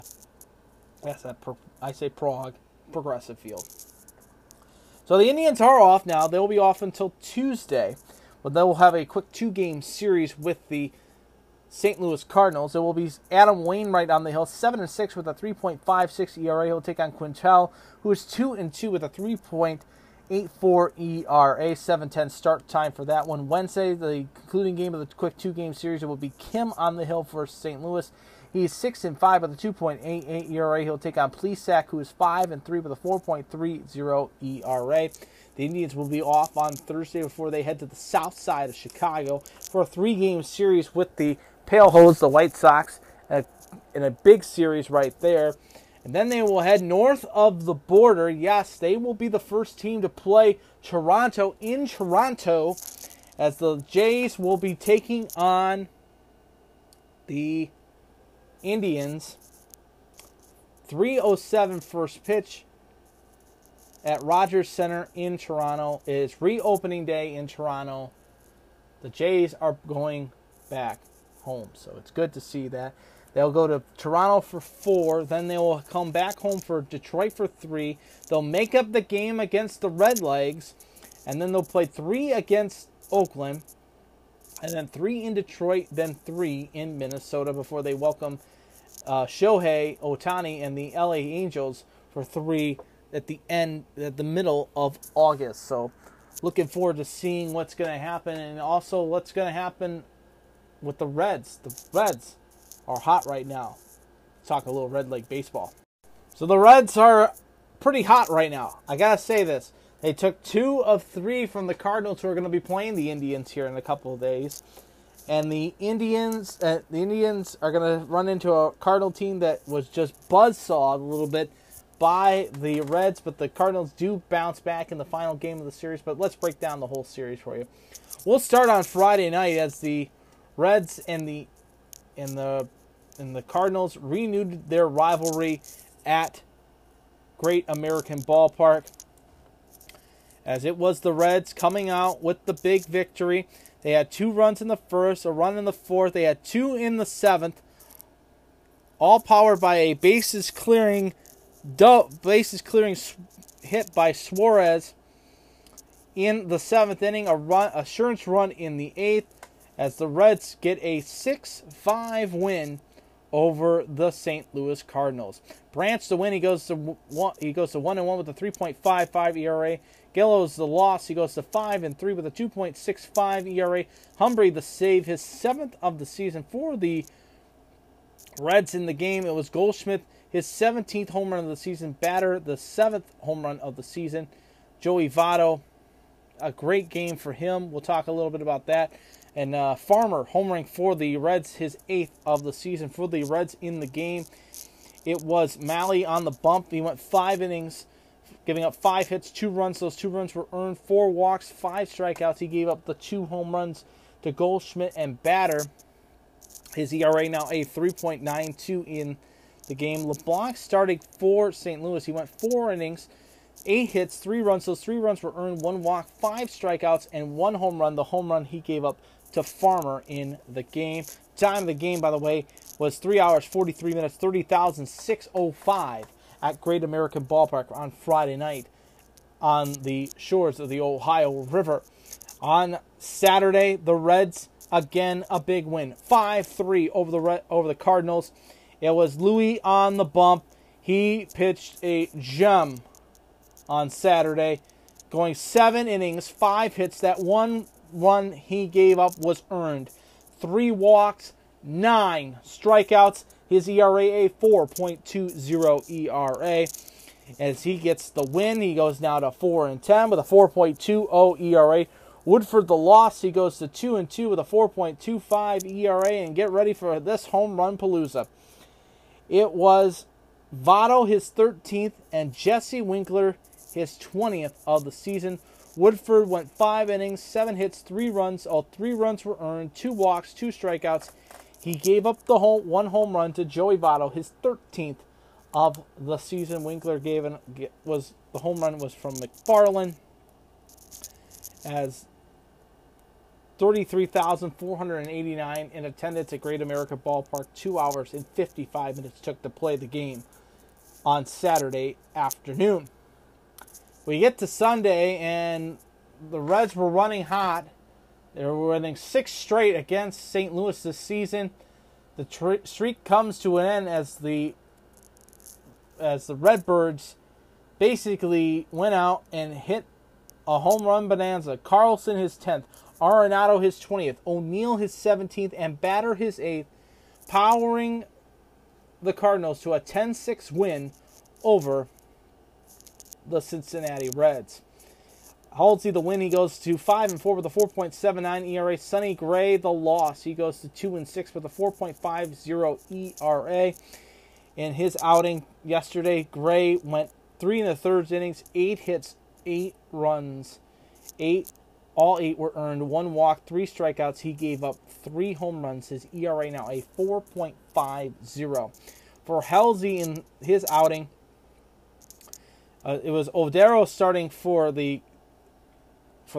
Yes, I say Prague, Progressive Field. So the Indians are off now. They will be off until Tuesday, but they will have a quick 2-game series with the St. Louis Cardinals. It will be Adam Wainwright on the hill, 7-6 with a 3.56 ERA. He'll take on Quintal, who is 2-2 with a 3.84 ERA. 7:10 start time for that one. Wednesday, the concluding game of the quick 2-game series, it will be Kim on the hill for St. Louis. He's 6-5 with a 2.88 ERA. He'll take on Plesac, who is 5-3 with a 4.30 ERA. The Indians will be off on Thursday before they head to the south side of Chicago for a 3-game series with the Paleholes, the White Sox, in a big series right there. And then they will head north of the border. Yes, they will be the first team to play Toronto in Toronto as the Jays will be taking on the Indians. 3:07 first pitch at Rogers Center in Toronto. It is reopening day in Toronto. The Jays are going back home, so it's good to see that. They'll go to Toronto for 4, then they will come back home for Detroit for 3. They'll make up the game against the Redlegs, and then they'll play 3 against Oakland, and then 3 in Detroit, then 3 in Minnesota before they welcome Shohei Ohtani and the LA Angels for 3 at the middle of August. So looking forward to seeing what's going to happen, and also what's going to happen with the Reds. The Reds are hot right now. Let's talk a little Red Leg baseball. So the Reds are pretty hot right now. I got to say this. They took 2 of 3 from the Cardinals, who are going to be playing the Indians here in a couple of days. And the Indians are going to run into a Cardinal team that was just buzzsawed a little bit by the Reds, but the Cardinals do bounce back in the final game of the series. But let's break down the whole series for you. We'll start on Friday night as the Reds and the Cardinals renewed their rivalry at Great American Ballpark, as it was the Reds coming out with the big victory. They had 2 runs in the first, a run in the fourth. They had 2 in the seventh, all powered by a bases clearing hit by Suarez in the seventh inning, an assurance run in the eighth, as the Reds get a 6-5 win over the St. Louis Cardinals. Branch the win. He goes to 1-1 with a 3.55 ERA. Gallo's the loss. He goes to 5-3 with a 2.65 ERA. Humphrey the save, his 7th of the season for the Reds in the game. It was Goldschmidt, his 17th home run of the season. Batter, the 7th home run of the season. Joey Votto, a great game for him. We'll talk a little bit about that. And Farmer homering for the Reds, his 8th of the season for the Reds in the game. It was Malley on the bump. He went 5 innings, giving up 5 hits, 2 runs. Those 2 runs were earned, 4 walks, 5 strikeouts. He gave up the 2 home runs to Goldschmidt and Batter. His ERA now a 3.92 in the game. LeBlanc started for St. Louis. He went 4 innings, 8 hits, 3 runs. Those 3 runs were earned, 1 walk, 5 strikeouts, and 1 home run. The home run he gave up to Farmer in the game. Time of the game, by the way, was 3 hours, 43 minutes, 30,605 at Great American Ballpark on Friday night on the shores of the Ohio River. On Saturday, the Reds, again, a big win. 5-3 over the Cardinals. It was Louis on the bump. He pitched a gem on Saturday, going 7 innings, 5 hits. That one run he gave up was earned. 3 walks, 9 strikeouts. His ERA, a 4.20 ERA. As he gets the win, he goes now to 4-10 with a 4.20 ERA. Woodford, the loss, he goes to 2-2 with a 4.25 ERA. And get ready for this home run palooza. It was Votto, his 13th, and Jesse Winkler, his 20th of the season. Woodford went 5 innings, 7 hits, 3 runs. All 3 runs were earned, 2 walks, 2 strikeouts. He gave up the one home run to Joey Votto, his 13th of the season. Winkler the home run was from McFarland. As 33,489 in attendance at Great American Ballpark, 2 hours and 55 minutes took to play the game on Saturday afternoon. We get to Sunday, and the Reds were running hot. They were winning 6 straight against St. Louis this season. The streak comes to an end as the Redbirds basically went out and hit a home run bonanza. Carlson, his 10th. Arenado, his 20th. O'Neill, his 17th. And Batter, his 8th. Powering the Cardinals to a 10-6 win over the Cincinnati Reds. Halsey, the win, he goes to 5-4 with a 4.79 ERA. Sonny Gray, the loss, he goes to 2-6 with a 4.50 ERA. In his outing yesterday, Gray went 3 1/3 innings, 8 hits, 8 runs. All 8 were earned, 1 walk, 3 strikeouts. He gave up 3 home runs. His ERA now a 4.50. For Halsey in his outing, it was Odero starting for the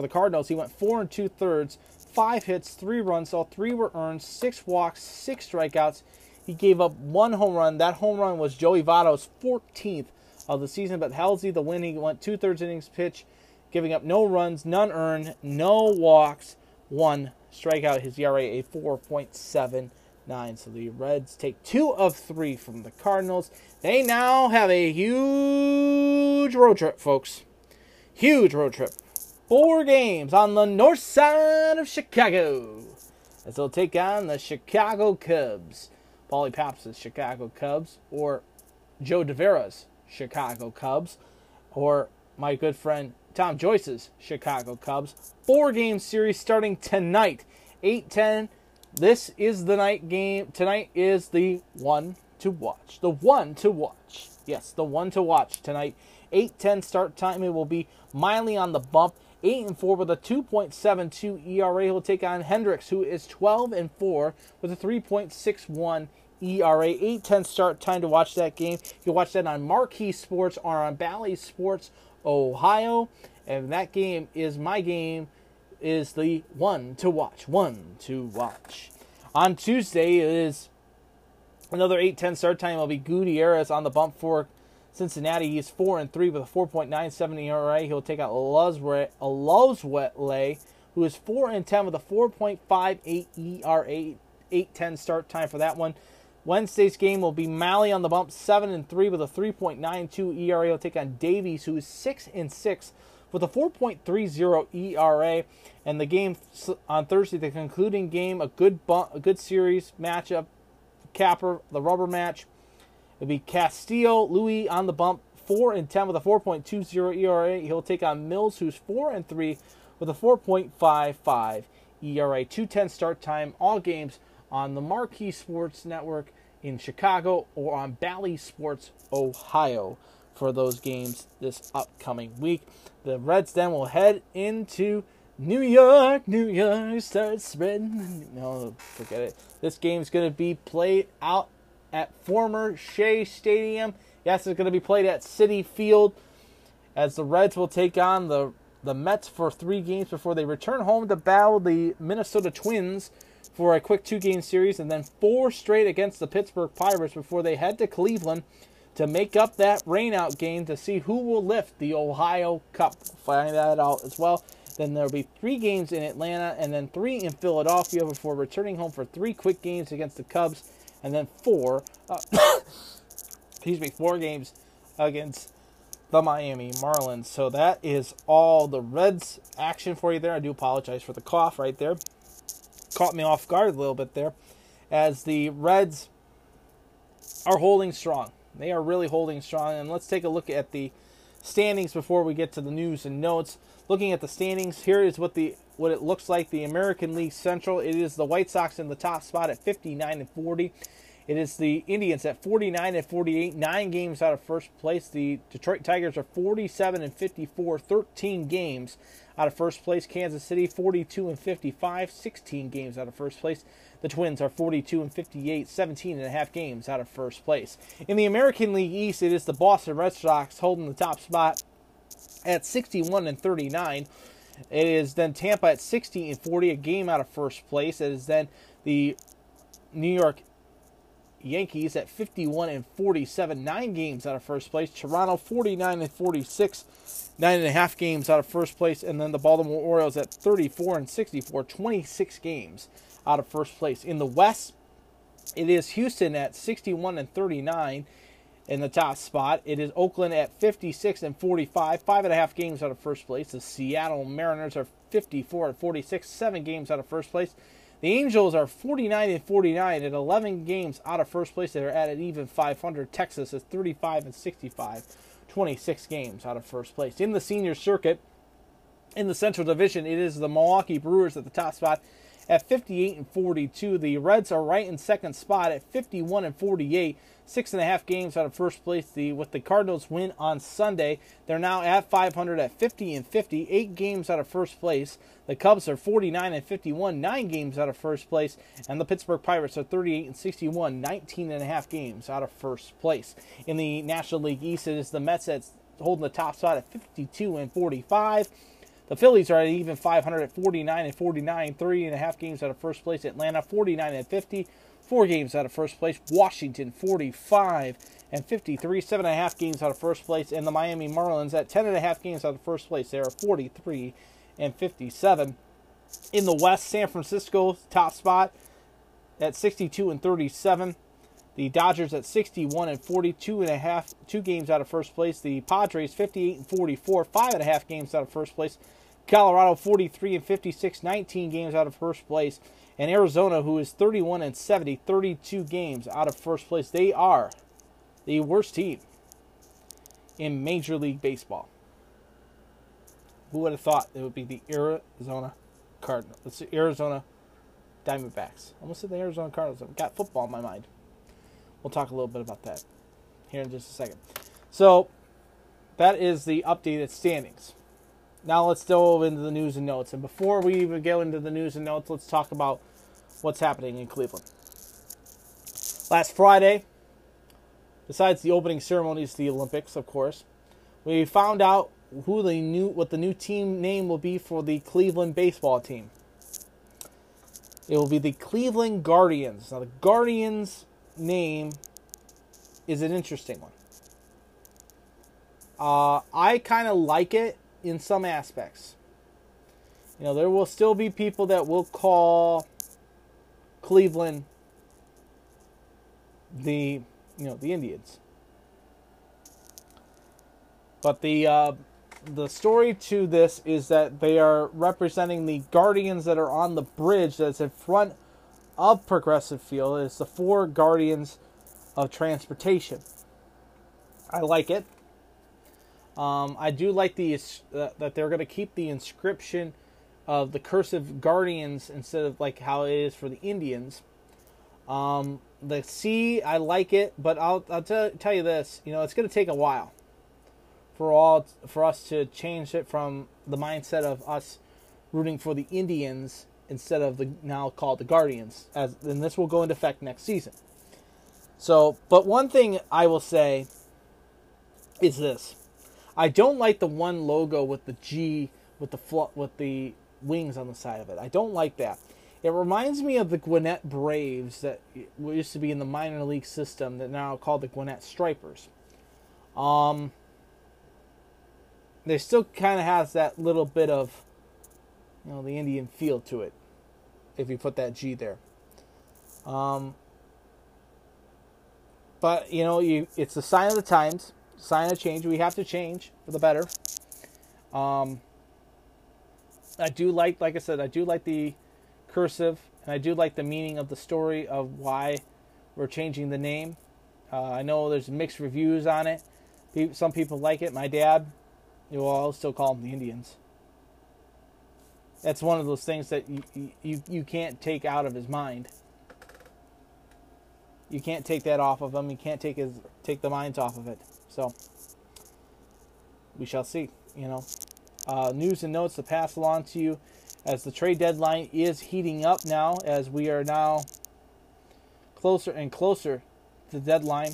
Cardinals. He went 4 2/3, 5 hits, 3 runs. All 3 were earned, 6 walks, 6 strikeouts. He gave up 1 home run. That home run was Joey Votto's 14th of the season. But Halsey, the win, he went 2/3 innings pitch, giving up no runs, none earned, no walks, 1 strikeout. His ERA a 4.79. So the Reds take 2 of 3 from the Cardinals. They now have a huge road trip, folks. Huge road trip. 4 games on the north side of Chicago, as they'll take on the Chicago Cubs. Paulie Papps's Chicago Cubs, or Joe DeVera's Chicago Cubs, or my good friend Tom Joyce's Chicago Cubs. 4-game series starting tonight, 8-10. This is the night game. Tonight is the one to watch. The one to watch. Yes, the one to watch tonight. 8:10 start time. It will be Miley on the bump. 8-4 with a 2.72 ERA. He'll take on Hendricks, who is 12-4 with a 3.61 ERA. 8:10 start time to watch that game. You'll watch that on Marquee Sports or on Bally Sports Ohio. And that game is my game, is the one to watch. One to watch. On Tuesday is another 8:10 start time. It'll be Gutierrez on the bump for Cincinnati. He's 4-3 with a 4.97 ERA. He'll take out Loswelay, who is 4-10 with a 4.58 ERA. 8:10 start time for that one. Wednesday's game will be Malley on the bump, 7-3 with a 3.92 ERA. He'll take on Davies, who is 6-6 with a 4.30 ERA. And the game on Thursday, the concluding game, a good series matchup, capper, the rubber match. It'll be Castillo, Louis on the bump, 4-10 with a 4.20 ERA. He'll take on Mills, who's 4-3 with a 4.55 ERA. 2:10 start time. All games on the Marquee Sports Network in Chicago or on Bally Sports Ohio for those games this upcoming week. The Reds then will head into New York. New York starts spreading. No, forget it. This game's going to be played out at former Shea Stadium. Yes, it's going to be played at Citi Field as the Reds will take on the Mets for 3 games before they return home to battle the Minnesota Twins for a quick 2-game series, and then 4 straight against the Pittsburgh Pirates before they head to Cleveland to make up that rainout game to see who will lift the Ohio Cup. We'll find that out as well. Then there will be 3 games in Atlanta and then 3 in Philadelphia before returning home for 3 quick games against the Cubs, and then 4 games against the Miami Marlins. So that is all the Reds action for you there. I do apologize for the cough right there. Caught me off guard a little bit there, as the Reds are holding strong. They are really holding strong. And let's take a look at the standings before we get to the news and notes. Looking at the standings, here is what it looks like. The American League Central, it is the White Sox in the top spot at 59 and 40. It is the Indians at 49 and 48, 9 games out of first place. The Detroit Tigers are 47 and 54, 13 games out of first place. Kansas City 42 and 55, 16 games out of first place. The Twins are 42 and 58, 17 and a half games out of first place. In the American League East, it is the Boston Red Sox holding the top spot at 61 and 39. It is then Tampa at 60 and 40, a game out of first place. It is then the New York Yankees at 51 and 47, 9 games out of first place. Toronto 49 and 46, 9.5 games out of first place. And then the Baltimore Orioles at 34 and 64, 26 games out of first place. In the West, it is Houston at 61 and 39 in the top spot. It is Oakland at 56 and 45, 5.5 games out of first place. The Seattle Mariners are 54 and 46, 7 games out of first place. The Angels are 49 and 49 at 11 games out of first place. They're at an even .500. Texas is 35 and 65, 26 games out of first place. In the senior circuit, in the Central Division, it is the Milwaukee Brewers at the top spot at 58 and 42. The Reds are right in second spot at 51 and 48, 6.5 games out of first place. With the Cardinals win on Sunday, they're now at .500 at 50 and 50, 8 games out of first place. The Cubs are 49 and 51, 9 games out of first place, and the Pittsburgh Pirates are 38 and 61, 19.5 games out of first place. In the National League East, it is the Mets that's holding the top spot at 52 and 45. The Phillies are at even .500 at 49 and 49, 3.5 games out of first place. Atlanta 49 and 50, 4 games out of first place. Washington 45 and 53, 7.5 games out of first place. And the Miami Marlins at 10.5 games out of first place. They are 43 and 57. In the West, San Francisco top spot at 62 and 37. The Dodgers at 61 and 42 and a half, 2 games out of first place. The Padres 58 and 44, 5.5 games out of first place. Colorado 43 and 56, 19 games out of first place. And Arizona, who is 31 and 70, 32 games out of first place. They are the worst team in Major League Baseball. Who would have thought it would be the Arizona Cardinals? It's the Arizona Diamondbacks. I almost said the Arizona Cardinals. I've got football in my mind. We'll talk a little bit about that here in just a second. So that is the updated standings. Now let's delve into the news and notes. And before we even go into the news and notes, let's talk about what's happening in Cleveland. Last Friday, besides the opening ceremonies to the Olympics, of course, we found out what the new team name will be for the Cleveland baseball team. It will be the Cleveland Guardians. Now the Guardians name is an interesting one. I kind of like it in some aspects. You know, there will still be people that will call Cleveland the Indians. But the story to this is that they are representing the Guardians that are on the bridge that's in front of Progressive Field. It's the 4 Guardians of Transportation. I like it. I do like that they're going to keep the inscription of the cursive Guardians instead of like how it is for the Indians. The C, I like it, but I'll tell you this. You know, it's going to take a while for us to change it from the mindset of us rooting for the Indians instead of the now called the Guardians, and this will go into effect next season. So, but one thing I will say is this. I don't like the one logo with the G with the wings on the side of it. I don't like that. It reminds me of the Gwinnett Braves that used to be in the minor league system that now are called the Gwinnett Stripers. They still kind of has that little bit of, you know, the Indian feel to it, if you put that G there. But, you know, it's a sign of the times, sign of change. We have to change for the better. I do like I said, I do like the cursive, and I do like the meaning of the story of why we're changing the name. I know there's mixed reviews on it. Some people like it. My dad, I'll still call them the Indians. That's one of those things that you can't take out of his mind. You can't take that off of him. You can't take the minds off of it. So we shall see. News and notes to pass along to you, as the trade deadline is heating up now, as we are now closer and closer to the deadline.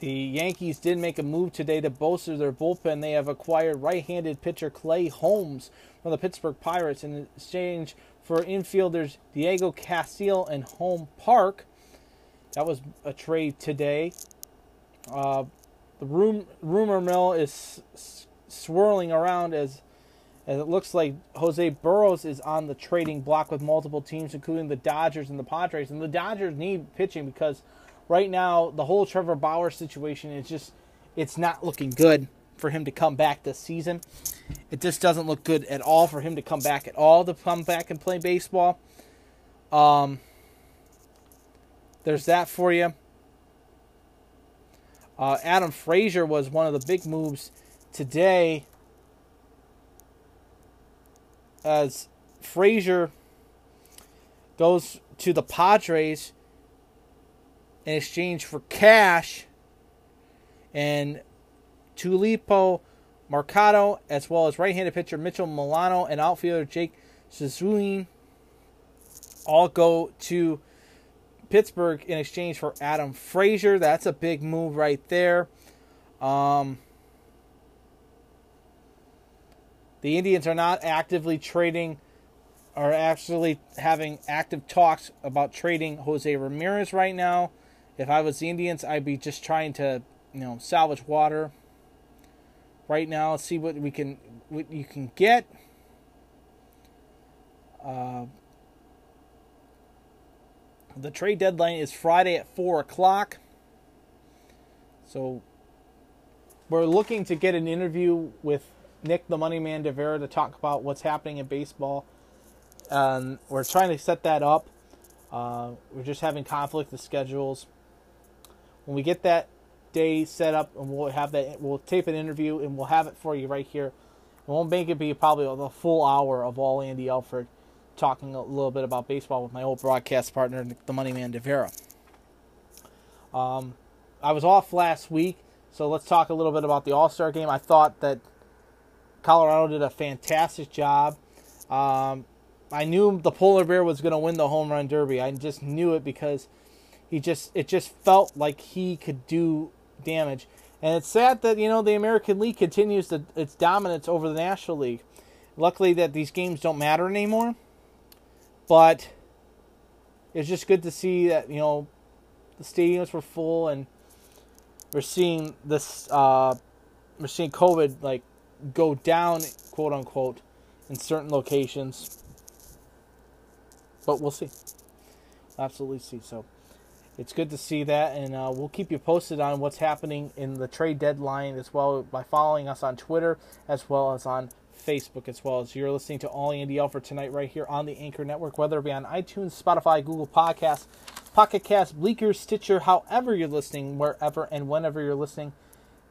The Yankees did make a move today to bolster their bullpen. They have acquired right-handed pitcher Clay Holmes from the Pittsburgh Pirates in exchange for infielders Diego Castillo and Home Park. That was a trade today. The rumor mill is swirling around as it looks like Jose Burros is on the trading block with multiple teams, including the Dodgers and the Padres. And the Dodgers need pitching because right now the whole Trevor Bauer situation is just, it's not looking good for him to come back this season. It just doesn't look good at all for him to come back at all, to come back and play baseball. There's that for you. Adam Frazier was one of the big moves today, as Frazier goes to the Padres in exchange for cash and Tulipo Mercado, as well as right-handed pitcher Mitchell Milano and outfielder Jake Sissoulin, all go to Pittsburgh in exchange for Adam Frazier. That's a big move right there. The Indians are not actively trading, or actually having active talks about trading Jose Ramirez right now. If I was the Indians, I'd be just trying to, salvage water right now, see what you can get. The trade deadline is Friday at 4:00, so we're looking to get an interview with Nick the Money Man DeVera to talk about what's happening in baseball. We're trying to set that up. We're just having conflict with schedules. When we get that day set up, and we'll tape an interview and we'll have it for you right here. We won't make it be probably the full hour of All Andy Alford talking a little bit about baseball with my old broadcast partner, the Money Man DeVera. I was off last week, so let's talk a little bit about the All-Star Game. I thought that Colorado did a fantastic job. I knew the polar bear was going to win the home run derby. I just knew it because it just felt like he could do damage. And it's sad that, the American League continues its dominance over the National League. Luckily that these games don't matter anymore. But it's just good to see that, the stadiums were full, and we're seeing this COVID like go down, quote unquote, in certain locations. But we'll see. Absolutely see. So it's good to see that. And we'll keep you posted on what's happening in the trade deadline as well, by following us on Twitter as well as on Facebook as well. As you're listening to All Andy Alford tonight right here on the Anchor Network, whether it be on iTunes, Spotify, Google Podcasts, Pocket Cast, Bleaker, Stitcher, however you're listening, wherever and whenever you're listening.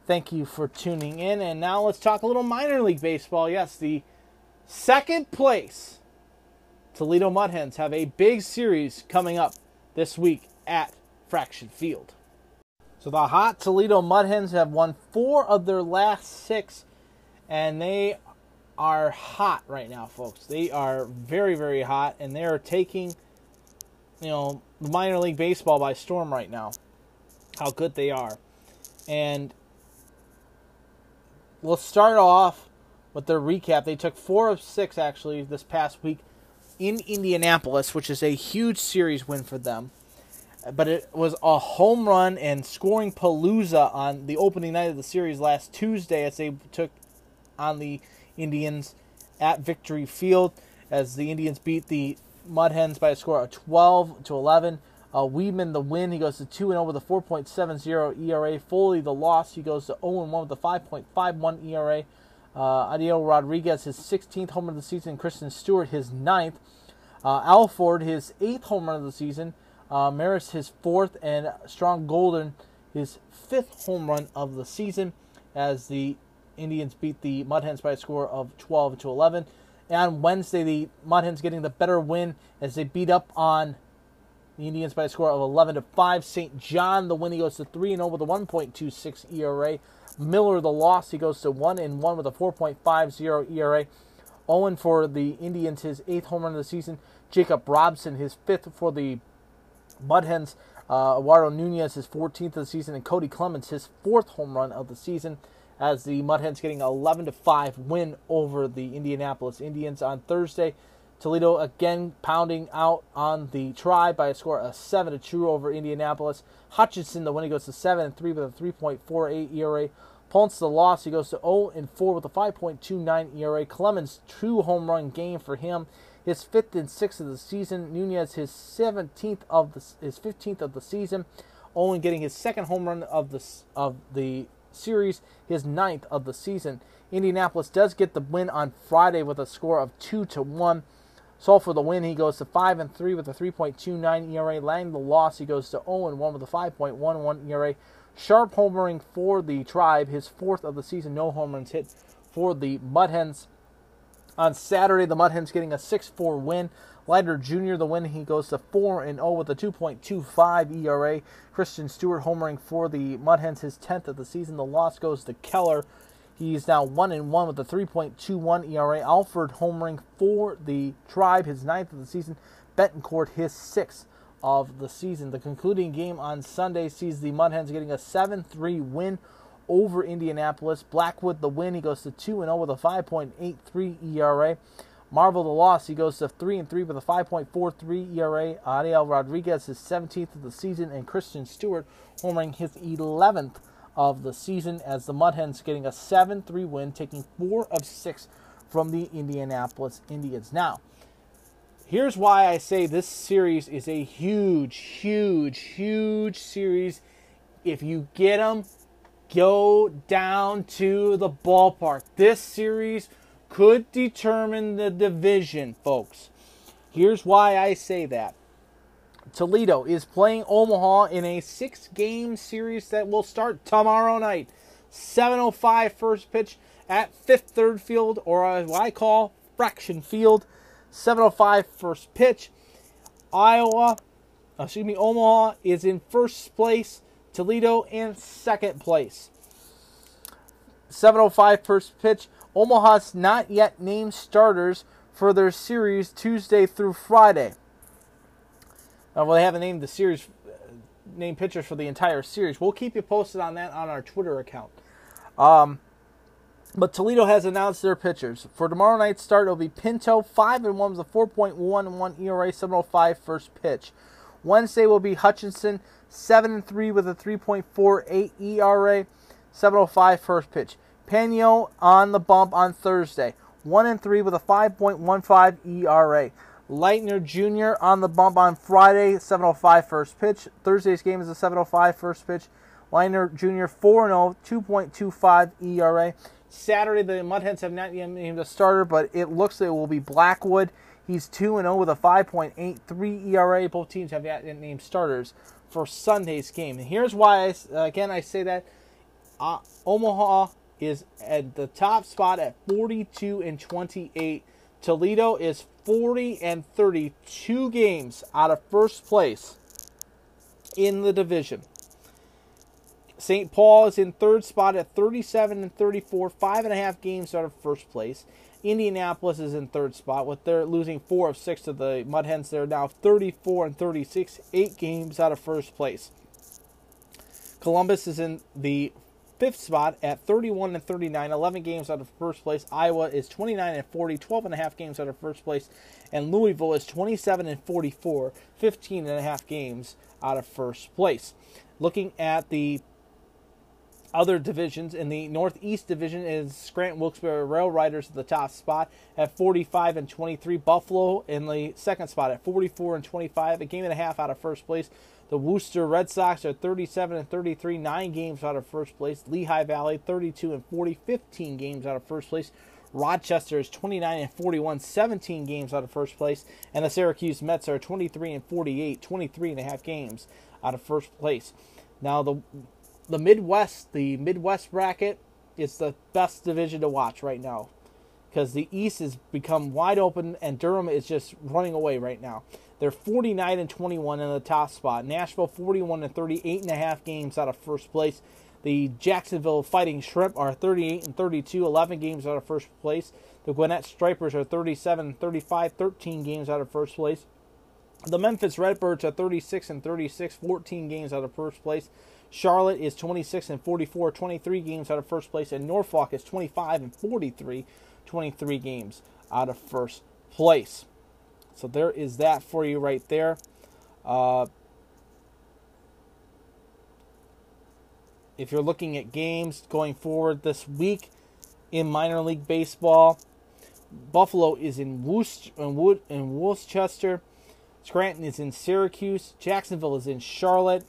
Thank you for tuning in. And now let's talk a little minor league baseball. Yes, the second place Toledo Mud Hens have a big series coming up this week at Fraction Field. So the hot Toledo Mud Hens have won 4 of their last 6, and they are hot right now, folks. They are very, very hot, and they are taking, minor league baseball by storm right now. How good they are. And we'll start off with their recap. They took 4 of 6, actually, this past week in Indianapolis, which is a huge series win for them. But it was a home run and scoring palooza on the opening night of the series last Tuesday as they took on the Indians at Victory Field, as the Indians beat the Mud Hens by a score of 12-11. Weidman, the win, he goes to 2-0 with a 4.70 ERA. Foley, the loss, he goes to 0-1 with a 5.51 ERA. Adiel Rodriguez, his 16th home run of the season. Kristen Stewart, his 9th. Alford, his 8th home run of the season. Maris, his 4th, and Strong Golden, his 5th home run of the season, as the Indians beat the Mud Hens by a score of 12-11. And on Wednesday, the Mud Hens getting the better win as they beat up on the Indians by a score of 11-5. St. John, the win, he goes to 3-0 with a 1.26 ERA. Miller, the loss, he goes to 1-1 with a 4.50 ERA. Owen for the Indians, his 8th home run of the season. Jacob Robson, his 5th for the Mud Hens. Eduardo Nunez, his 14th of the season. And Cody Clemens, his 4th home run of the season, as the Mud Hens getting an 11-5 win over the Indianapolis Indians. On Thursday, Toledo again pounding out on the try by a score of 7-2 over Indianapolis. Hutchinson, the win, he goes to 7-3 with a 3.48 ERA. Ponce, the loss, he goes to 0-4 with a 5.29 ERA. Clemens, 2 home run game for him, his 5th and 6th of the season. Nunez, his 15th of the season. Owen getting his 2nd home run of the series, his 9th of the season. Indianapolis does get the win on Friday with a score of 2-1. Saul for the win, he goes to 5-3 with a 3.29 ERA. Lang, the loss, he goes to 0-1 with a 5.11 ERA. Sharp homering for the Tribe, his 4th of the season. No home runs hit for the Mud Hens. On Saturday, the Mud Hens getting a 6-4 win. Leiter Jr., the win, he goes to 4-0 with a 2.25 ERA. Christian Stewart homering for the Mud Hens, his 10th of the season. The loss goes to Keller. He's now 1-1 with a 3.21 ERA. Alford homering for the Tribe, his 9th of the season. Betancourt, his 6th of the season. The concluding game on Sunday sees the Mud Hens getting a 7-3 win over Indianapolis. Blackwood, the win, he goes to 2-0 with a 5.83 ERA. Marvel, the loss, he goes to 3-3 with a 5.43 ERA. Ariel Rodriguez, his 17th of the season, and Christian Stewart homering his 11th of the season, as the Mud Hens getting a 7-3 win, taking 4 of 6 from the Indianapolis Indians. Now, here's why I say this series is a huge, huge, huge series. If you get them, go down to the ballpark. This series could determine the division, folks. Here's why I say that. Toledo is playing Omaha in a 6-game series that will start tomorrow night. 7:05 first pitch at Fifth Third Field, or what I call Fraction Field. 7:05 first pitch. Omaha is in first place. Toledo in second place. 7:05 first pitch. Omaha's not yet named starters for their series Tuesday through Friday. Well, they haven't named the series, named pitchers for the entire series. We'll keep you posted on that on our Twitter account. But Toledo has announced their pitchers. For tomorrow night's start, it'll be Pinto, 5-1 with a 4.11 ERA, 7:05 first pitch. Wednesday will be Hutchinson, 7-3 with a 3.48 ERA, 7:05 first pitch. Peno on the bump on Thursday, 1-3 with a 5.15 ERA. Leitner Jr. on the bump on Friday, 7:05 first pitch. Thursday's game is a 7:05 first pitch. Leitner Jr. 4-0, 2.25 ERA. Saturday, the Mud Hens have not yet named a starter, but it looks like it will be Blackwood. He's 2-0 with a 5.83 ERA. Both teams have not yet named starters for Sunday's game. And here's why, I say that. Omaha is at the top spot at 42-28. Toledo is 40-32 games out of first place in the division. St. Paul is in third spot at 37-34, 5.5 games out of first place. Indianapolis is in third spot with their losing 4 of 6 to the Mud Hens. They're now 34-36, 8 games out of first place. Columbus is in the fifth spot at 31-39, 11 games out of first place. Iowa is 29-40, 12.5 games out of first place. And Louisville is 27-44, 15.5 games out of first place. Looking at the other divisions, in the Northeast Division is Scranton Wilkes-Barre Rail Riders at the top spot at 45-23. Buffalo in the second spot at 44-25, a game and a half out of first place. The Worcester Red Sox are 37-33, 9 games out of first place. Lehigh Valley 32-40, 15 games out of first place. Rochester is 29-41, 17 games out of first place. And the Syracuse Mets are 23-48, 23.5 games out of first place. Now the Midwest, bracket is the best division to watch right now, because the East has become wide open and Durham is just running away right now. They're 49-21 in the top spot. Nashville 41-30, 8.5 games out of first place. The Jacksonville Fighting Shrimp are 38-32, 11 games out of first place. The Gwinnett Stripers are 37-35, 13 games out of first place. The Memphis Redbirds are 36-36, 14 games out of first place. Charlotte is 26-44, 23 games out of first place. And Norfolk is 25-43, 23 games out of first place. So there is that for you right there. If you're looking at games going forward this week in minor league baseball, Buffalo is in Worcester. Scranton is in Syracuse. Jacksonville is in Charlotte.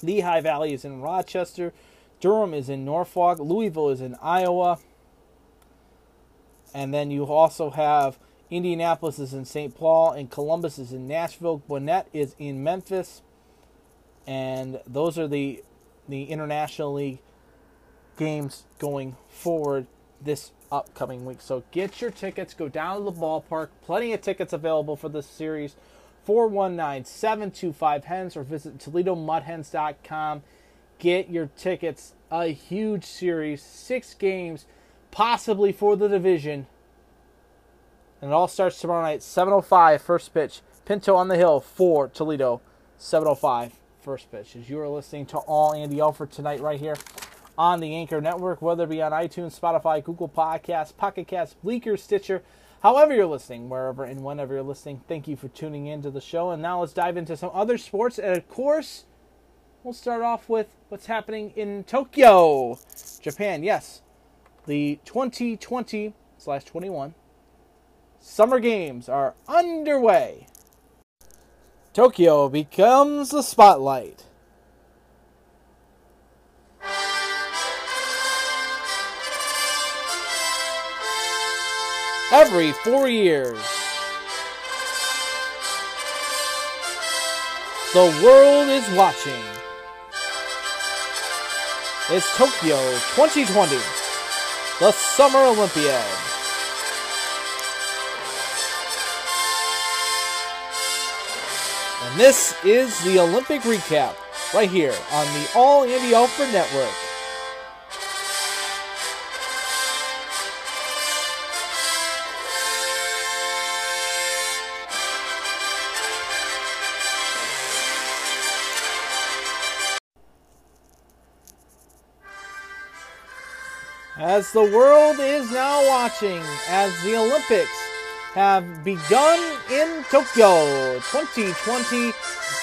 Lehigh Valley is in Rochester. Durham is in Norfolk. Louisville is in Iowa. And then you also have Indianapolis is in St. Paul, and Columbus is in Nashville. Gwinnett is in Memphis. And those are the International League games going forward this upcoming week. So get your tickets. Go down to the ballpark. Plenty of tickets available for this series. 419-725-HENS, or visit ToledoMudHens.com. Get your tickets. A huge series. 6 games, possibly for the division. And it all starts tomorrow night, 7:05, first pitch. Pinto on the hill for Toledo, 7:05, first pitch. As you are listening to All Andy Alford tonight right here on the Anchor Network, whether it be on iTunes, Spotify, Google Podcasts, Pocket Casts, Bleaker, Stitcher, however you're listening, wherever and whenever you're listening, thank you for tuning in to the show. And now let's dive into some other sports. And, of course, we'll start off with what's happening in Tokyo, Japan. Yes, the 2020/21 Summer Games are underway. Tokyo becomes the spotlight. Every 4 years, the world is watching. It's Tokyo 2020, the Summer Olympiad. And this is the Olympic recap right here on the All Andy Alford Network. As the world is now watching as the Olympics have begun in Tokyo. 2020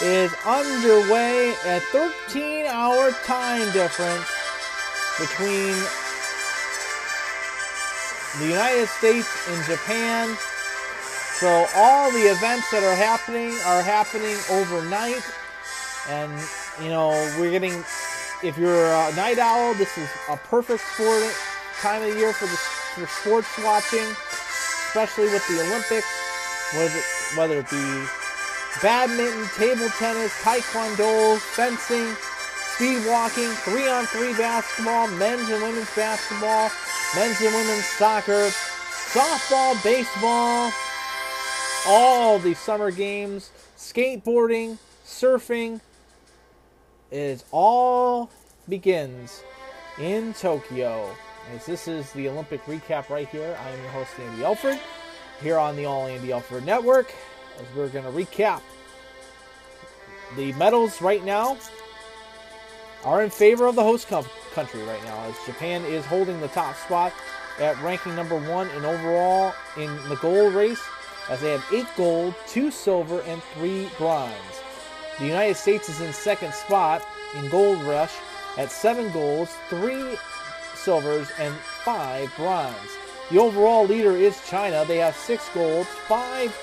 is underway. A 13-hour time difference between the United States and Japan. So all the events that are happening overnight. And, you know, we're getting, if you're a night owl, this is a perfect sport time of the year for sports watching. Especially with the Olympics, whether it be badminton, table tennis, taekwondo, fencing, speed walking, 3-on-3 basketball, men's and women's basketball, men's and women's soccer, softball, baseball, all the summer games, skateboarding, surfing, it all begins in Tokyo. As this is the Olympic recap right here, I am your host, Andy Alford, here on the All Andy Alford Network, as we're going to recap the medals right now. are in favor of the host country right now, as Japan is holding the top spot at ranking number 1 in overall in the gold race, as they have 8 gold, 2 silver, and 3 bronze. The United States is in second spot in gold rush at 7 golds, 3 silvers, and 5 bronze. The overall leader is China. They have 6 golds, 5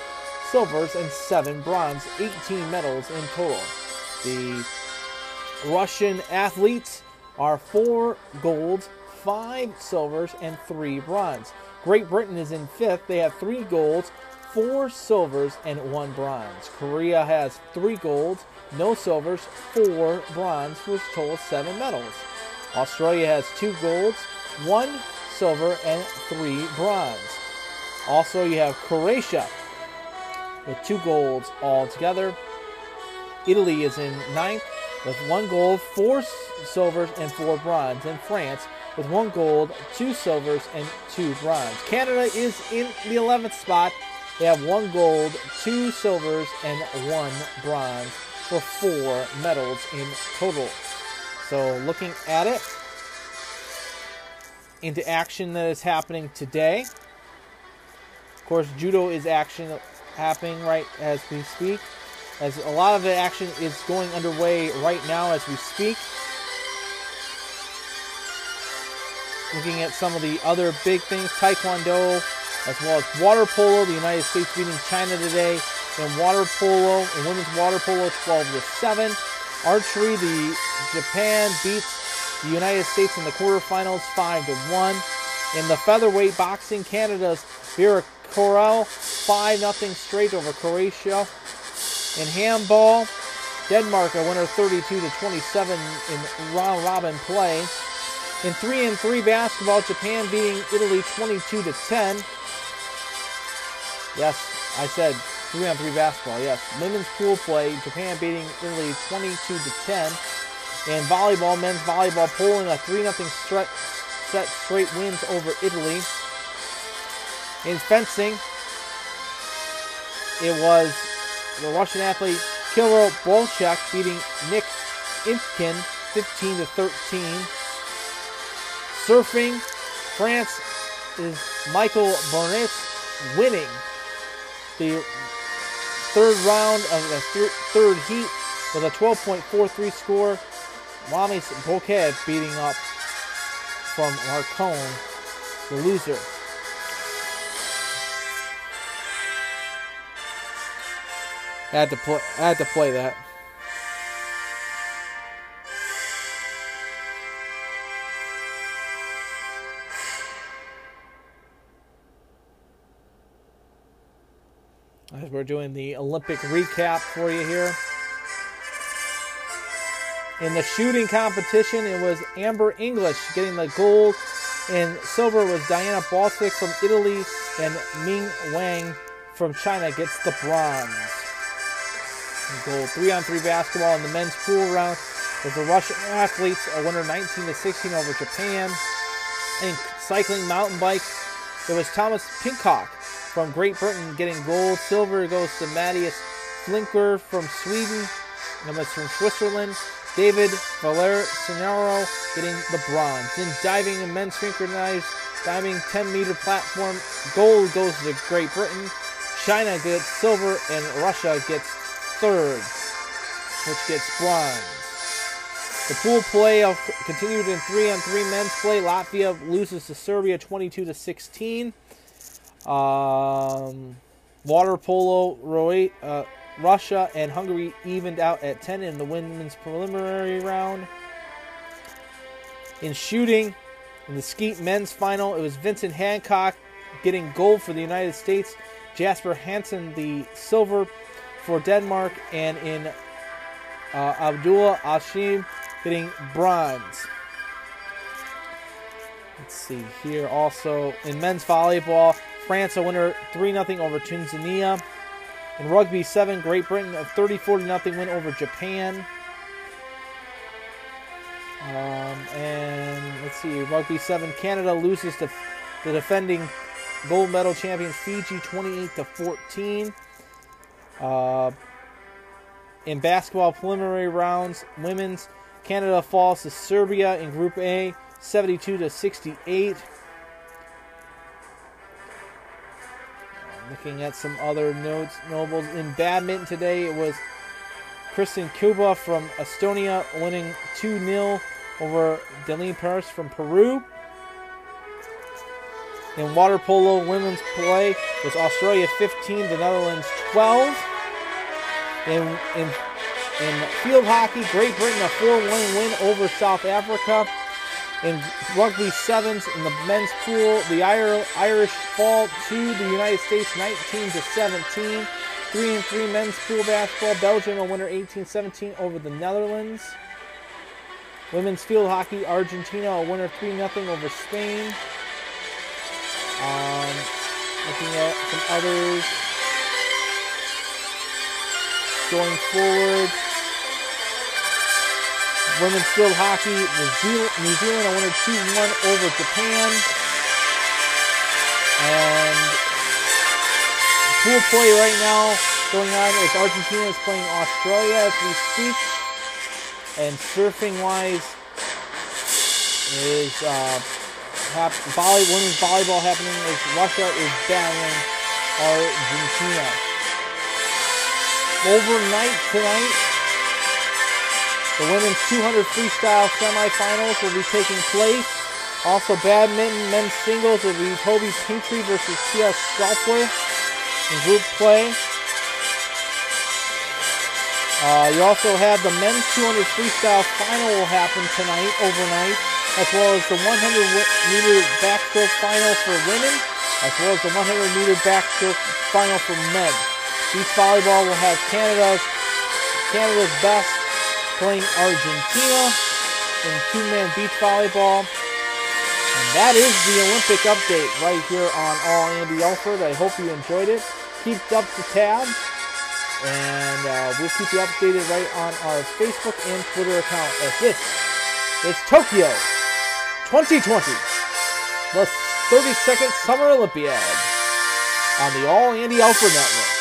silvers, and 7 bronze, 18 medals in total. The Russian athletes are 4 golds, 5 silvers, and 3 bronze. Great Britain is in 5th. They have 3 golds, 4 silvers, and 1 bronze. Korea has 3 golds, no silvers, 4 bronze, for a total of 7 medals. Australia has 2 golds, 1 silver, and 3 bronze. Also, you have Croatia with 2 golds altogether. Italy is in 9th with 1 gold, 4 silvers, and 4 bronze. And France with 1 gold, 2 silvers, and 2 bronze. Canada is in the 11th spot. They have 1 gold, 2 silvers, and 1 bronze for 4 medals in total. So looking at it, into action that is happening today. Of course, judo is action happening right as we speak, as a lot of the action is going underway right now as we speak. Looking at some of the other big things, taekwondo, as well as water polo. The United States beating China today in water polo, in women's water polo, 12-7. Archery, the Japan beats the United States in the quarterfinals, 5-1. In the featherweight boxing, Canada's Vera Correll, 5-0 straight over Croatia. In handball, Denmark a winner 32-27 in round robin play. In 3-on-3 basketball, Japan beating Italy 22-10. Yes, I said 3-on-3 basketball, yes. Women's pool play, Japan beating Italy 22-10. In volleyball, men's volleyball, Poland a 3-0 set straight wins over Italy. In fencing, it was the Russian athlete Kirill Bolchak beating Nick Impkin 15-13. Surfing, France is Michael Bernitz winning the third round of the third heat with a 12.43 score. Lamis Bouquet beating up from Marcon, the loser. I had to play that. As we're doing the Olympic recap for you here. In the shooting competition, it was Amber English getting the gold, and silver was Diana Baltic from Italy, and Ming Wang from China gets the bronze. The gold. 3-on-3 basketball in the men's pool round with the Russian athletes a winner 19-16 over Japan. In cycling mountain bikes, it was Thomas Pincock from Great Britain getting gold. Silver goes to Matthias Flinker from Sweden. And that's from Switzerland. David Valericinaro getting the bronze. In diving and men's synchronized diving 10-meter platform, gold goes to Great Britain. China gets silver and Russia gets third, which gets bronze. The pool play continued in 3-on-3 men's play. Latvia loses to Serbia 22-16. Water polo, Russia and Hungary evened out at 10 in the women's preliminary round. In shooting, in the skeet men's final, it was Vincent Hancock getting gold for the United States, Jasper Hansen the silver for Denmark, and in Abdullah Ashim getting bronze. Let's see here. Also in men's volleyball, France a winner 3-0 over Tanzania. In rugby 7, Great Britain a 34-0 win over Japan. And let's see, rugby 7, Canada loses to the defending gold medal champions Fiji 28-14. In basketball preliminary rounds, women's, Canada falls to Serbia in Group A, 72-68. Looking at some other notes, nobles in badminton today, it was Kristin Kuba from Estonia winning 2-0 over Delene Paris from Peru. In water polo women's play, it was Australia 15, the Netherlands 12. In field hockey, Great Britain a 4-1 win over South Africa. In rugby sevens, in the men's pool, the Irish fall to the United States 19-17. 3-3 men's pool basketball, Belgium a winner 18-17 over the Netherlands. Women's field hockey, Argentina a winner 3-0 over Spain. Looking at some others going forward. Women's field hockey, New Zealand a winner 2-1 over Japan. And pool play right now going on is Argentina is playing Australia as we speak. And surfing-wise is women's volleyball happening as Russia is battling Argentina. Overnight tonight, the women's 200 freestyle semifinals will be taking place. Also, badminton men's singles will be Toby Petrie versus T.S. Scoble in group play. You also have the men's 200 freestyle final will happen tonight, overnight, as well as the 100-meter backstroke final for women, as well as the 100-meter backstroke final for men. Beach volleyball will have Canada's best playing Argentina in two-man beach volleyball. And that is the Olympic update right here on All Andy Alford. I hope you enjoyed it. Keep up the tabs, and we'll keep you updated right on our Facebook and Twitter account as this is Tokyo 2020, the 32nd Summer Olympiad on the All Andy Alford Network.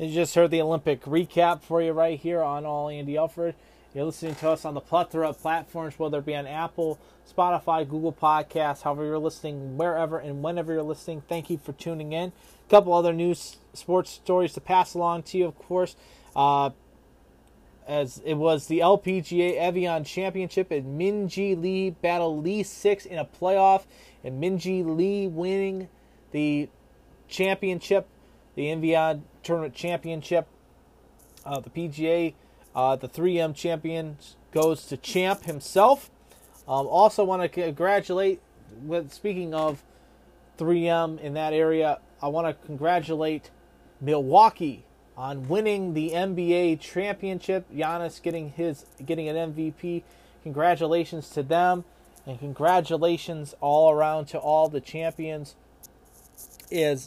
You just heard the Olympic recap for you right here on All Andy Alford. You're listening to us on the plethora of platforms, whether it be on Apple, Spotify, Google Podcasts, however you're listening, wherever and whenever you're listening. Thank you for tuning in. A couple other news, sports stories to pass along to you, of course. As it was the LPGA Evian Championship, and Minji Lee battled Lee 6 in a playoff, and Minji Lee winning the championship, the Evian Tournament Championship. The PGA, the 3M champion, goes to champ himself. Also want to congratulate, speaking of 3M in that area, I want to congratulate Milwaukee on winning the NBA championship. Giannis getting an MVP. Congratulations to them, and congratulations all around to all the champions in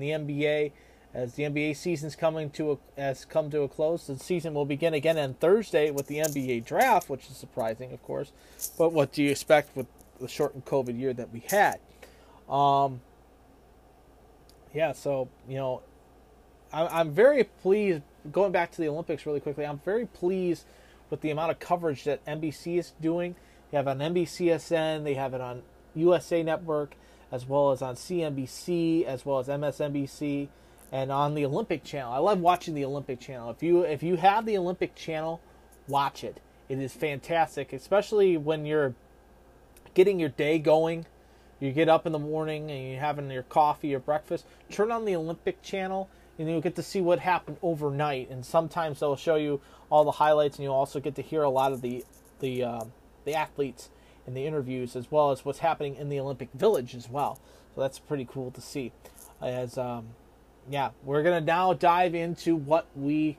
the NBA, as the NBA season's come to a close. The season will begin again on Thursday with the NBA draft, which is surprising, of course. But what do you expect with the shortened COVID year that we had? So, you know, I'm very pleased, going back to the Olympics really quickly, I'm very pleased with the amount of coverage that NBC is doing. They have it on NBCSN, they have it on USA Network, as well as on CNBC, as well as MSNBC, and on the Olympic Channel. I love watching the Olympic Channel. If you have the Olympic Channel, watch it. It is fantastic, especially when you're getting your day going. You get up in the morning and you're having your coffee or breakfast. Turn on the Olympic Channel, and you'll get to see what happened overnight. And sometimes they'll show you all the highlights, and you'll also get to hear a lot of the athletes and the interviews, as well as what's happening in the Olympic Village as well. So that's pretty cool to see. We're going to now dive into what we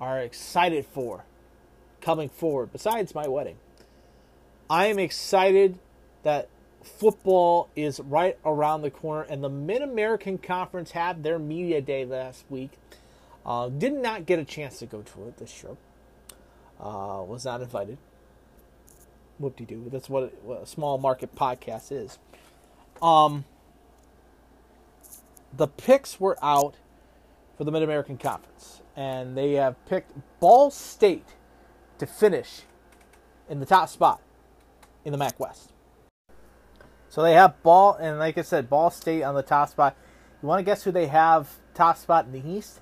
are excited for coming forward, besides my wedding. I am excited that football is right around the corner, and the Mid-American Conference had their media day last week. Did not get a chance to go to it this year. Was not invited. Whoop-de-doo. That's what a small market podcast is. The picks were out, for the Mid-American Conference. And they have picked Ball State to finish in the top spot in the MAC West. So they have Ball, and like I said, Ball State on the top spot. You want to guess who they have top spot in the East?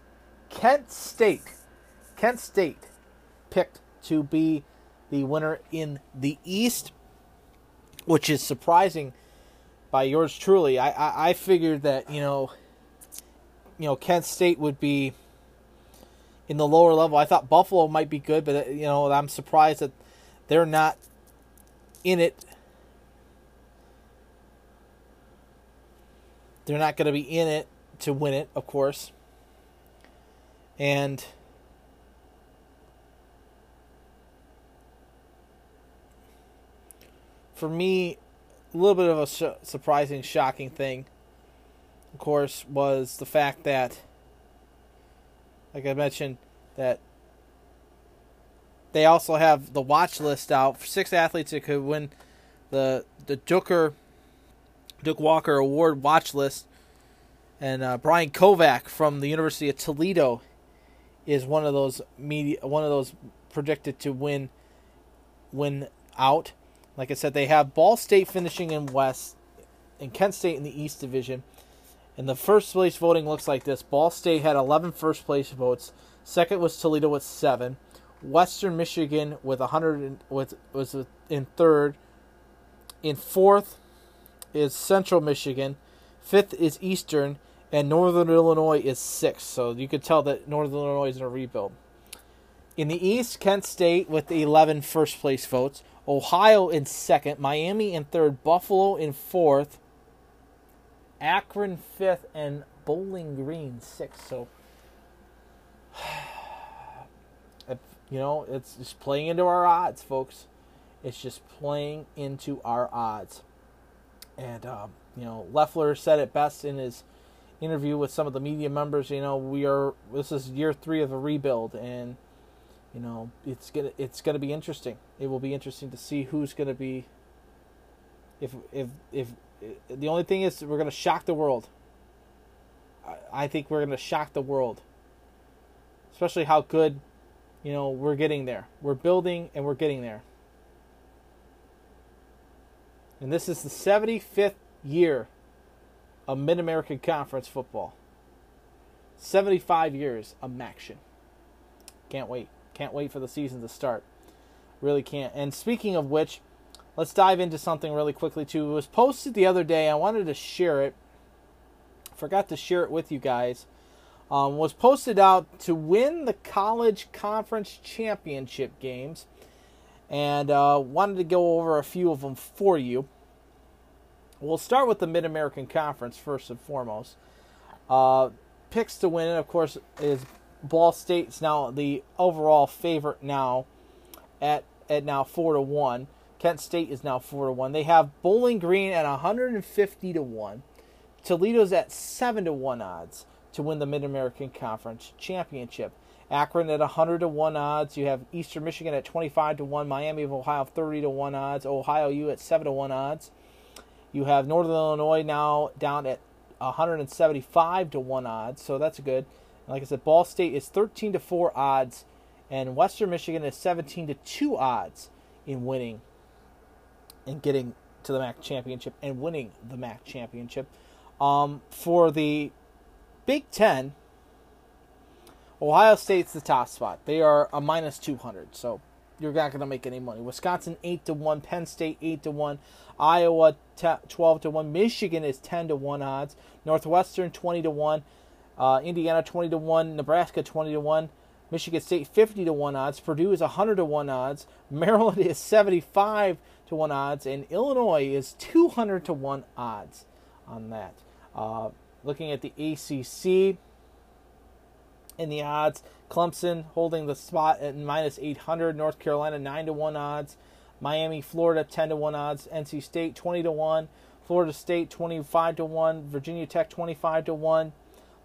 Kent State. Kent State picked to be the winner in the East, which is surprising by yours truly. I figured that, you know, Kent State would be in the lower level. I thought Buffalo might be good, but, you know, I'm surprised that they're not in it. They're not going to be in it to win it, of course. And for me, a little bit of a surprising, shocking thing, of course, was the fact that, like I mentioned, that they also have the watch list out for 6 athletes that could win the Duke Walker Award watch list. And Brian Kovac from the University of Toledo is one of those predicted to win out. Like I said, they have Ball State finishing in West and Kent State in the East Division. And the first place voting looks like this. Ball State had 11 first place votes. Second was Toledo with 7. Western Michigan with 100 was in third. In fourth is Central Michigan. Fifth is Eastern. And Northern Illinois is 6th. So you could tell that Northern Illinois is in a rebuild. In the East, Kent State with 11 first place votes. Ohio in 2nd, Miami in 3rd, Buffalo in 4th, Akron 5th, and Bowling Green 6th. So, you know, it's just playing into our odds, folks. It's just playing into our odds. And, you know, Loeffler said it best in his interview with some of the media members. You know, this is year 3 of a rebuild, and you know, it's gonna be interesting. It will be interesting to see who's gonna be. If the only thing is we're gonna shock the world. I think we're gonna shock the world, especially how good, you know, we're getting there. We're building and we're getting there. And this is the 75th year of Mid-American Conference football. 75 years of MACtion. Can't wait. Can't wait for the season to start. Really can't. And speaking of which, let's dive into something really quickly, too. It was posted the other day. I wanted to share it. Forgot to share it with you guys. Was posted out to win the college conference championship games. And wanted to go over a few of them for you. We'll start with the Mid-American Conference first and foremost. Picks to win, of course, is Ball State's now the overall favorite now at now 4-1. Kent State is now 4-1. They have Bowling Green at 150-1. Toledo's at 7-1 odds to win the Mid-American Conference Championship. Akron at 100-1 odds. You have Eastern Michigan at 25-1. Miami of Ohio 30-1 odds. Ohio U at 7-1 odds. You have Northern Illinois now down at 175-1 odds. So that's good. Like I said, Ball State is 13-4 odds, and Western Michigan is 17-2 odds in winning and getting to the MAC championship and winning the MAC championship. For the Big Ten, Ohio State's the top spot. They are a -200, so you're not going to make any money. Wisconsin 8-1, Penn State 8-1, Iowa 12-1, Michigan is 10-1 odds, Northwestern 20-1. Indiana 20-1, Nebraska 20-1, Michigan State 50-1 odds, Purdue is 100-1 odds, Maryland is 75-1 odds, and Illinois is 200-1 odds on that. Looking at the ACC in the odds, Clemson holding the spot at -800, North Carolina 9-1 odds, Miami, Florida 10-1 odds, NC State 20-1, Florida State 25-1, Virginia Tech 25-1.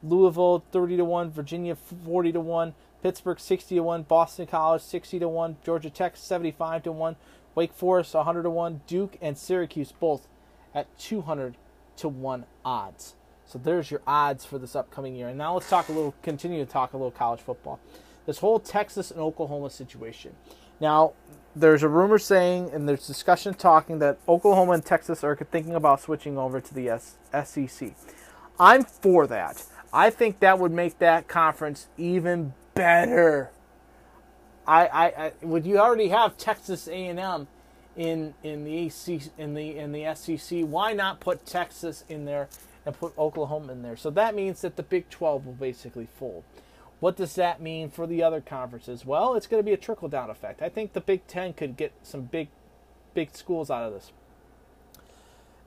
Louisville 30-1, Virginia 40-1, Pittsburgh 60-1, Boston College 60-1, Georgia Tech 75-1, Wake Forest 100-1, Duke and Syracuse both at 200-1 odds. So there's your odds for this upcoming year. And now let's talk a little, continue to talk a little college football. This whole Texas and Oklahoma situation. Now, there's a rumor saying, and there's discussion talking, that Oklahoma and Texas are thinking about switching over to the SEC. I'm for that. I think that would make that conference even better. I would. You already have Texas A&M in the SEC. Why not put Texas in there and put Oklahoma in there? So that means that the Big 12 will basically fold. What does that mean for the other conferences? Well, it's going to be a trickle-down effect. I think the Big 10 could get some big schools out of this.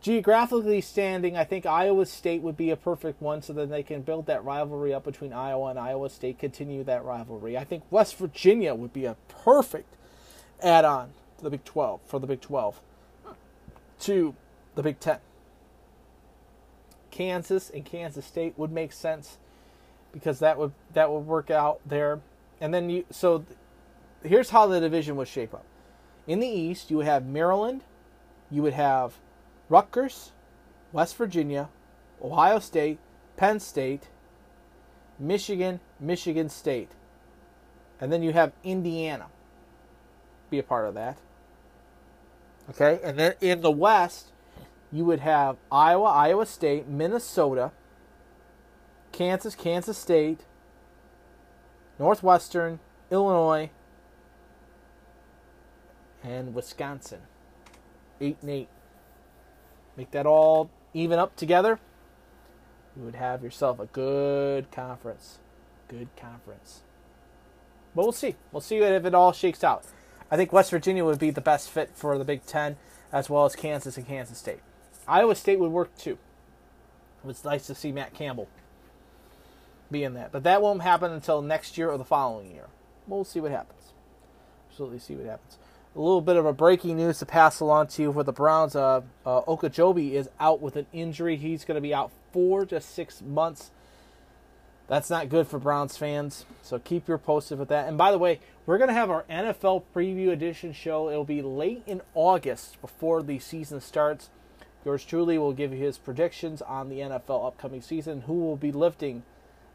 Geographically standing, I think Iowa State would be a perfect one so that they can build that rivalry up between Iowa and Iowa State, continue that rivalry. I think West Virginia would be a perfect add-on to the Big 12, for the Big 12 to the Big 10. Kansas and Kansas State would make sense because that would work out there. And then so here's how the division would shape up. In the East, you would have Maryland, you would have Rutgers, West Virginia, Ohio State, Penn State, Michigan, Michigan State. And then you have Indiana be a part of that. Okay, and then in the West, you would have Iowa, Iowa State, Minnesota, Kansas, Kansas State, Northwestern, Illinois, and Wisconsin. 8-8. Make that all even up together, you would have yourself a good conference. Good conference. But we'll see. We'll see if it all shakes out. I think West Virginia would be the best fit for the Big Ten, as well as Kansas and Kansas State. Iowa State would work too. It was nice to see Matt Campbell be in that. But that won't happen until next year or the following year. We'll see what happens. Absolutely see what happens. A little bit of a breaking news to pass along to you for the Browns. Okejobi is out with an injury. He's going to be out 4 to 6 months. That's not good for Browns fans, so keep your posted with that. And by the way, we're going to have our NFL Preview Edition show. It'll be late in August before the season starts. Yours truly will give you his predictions on the NFL upcoming season, who will be lifting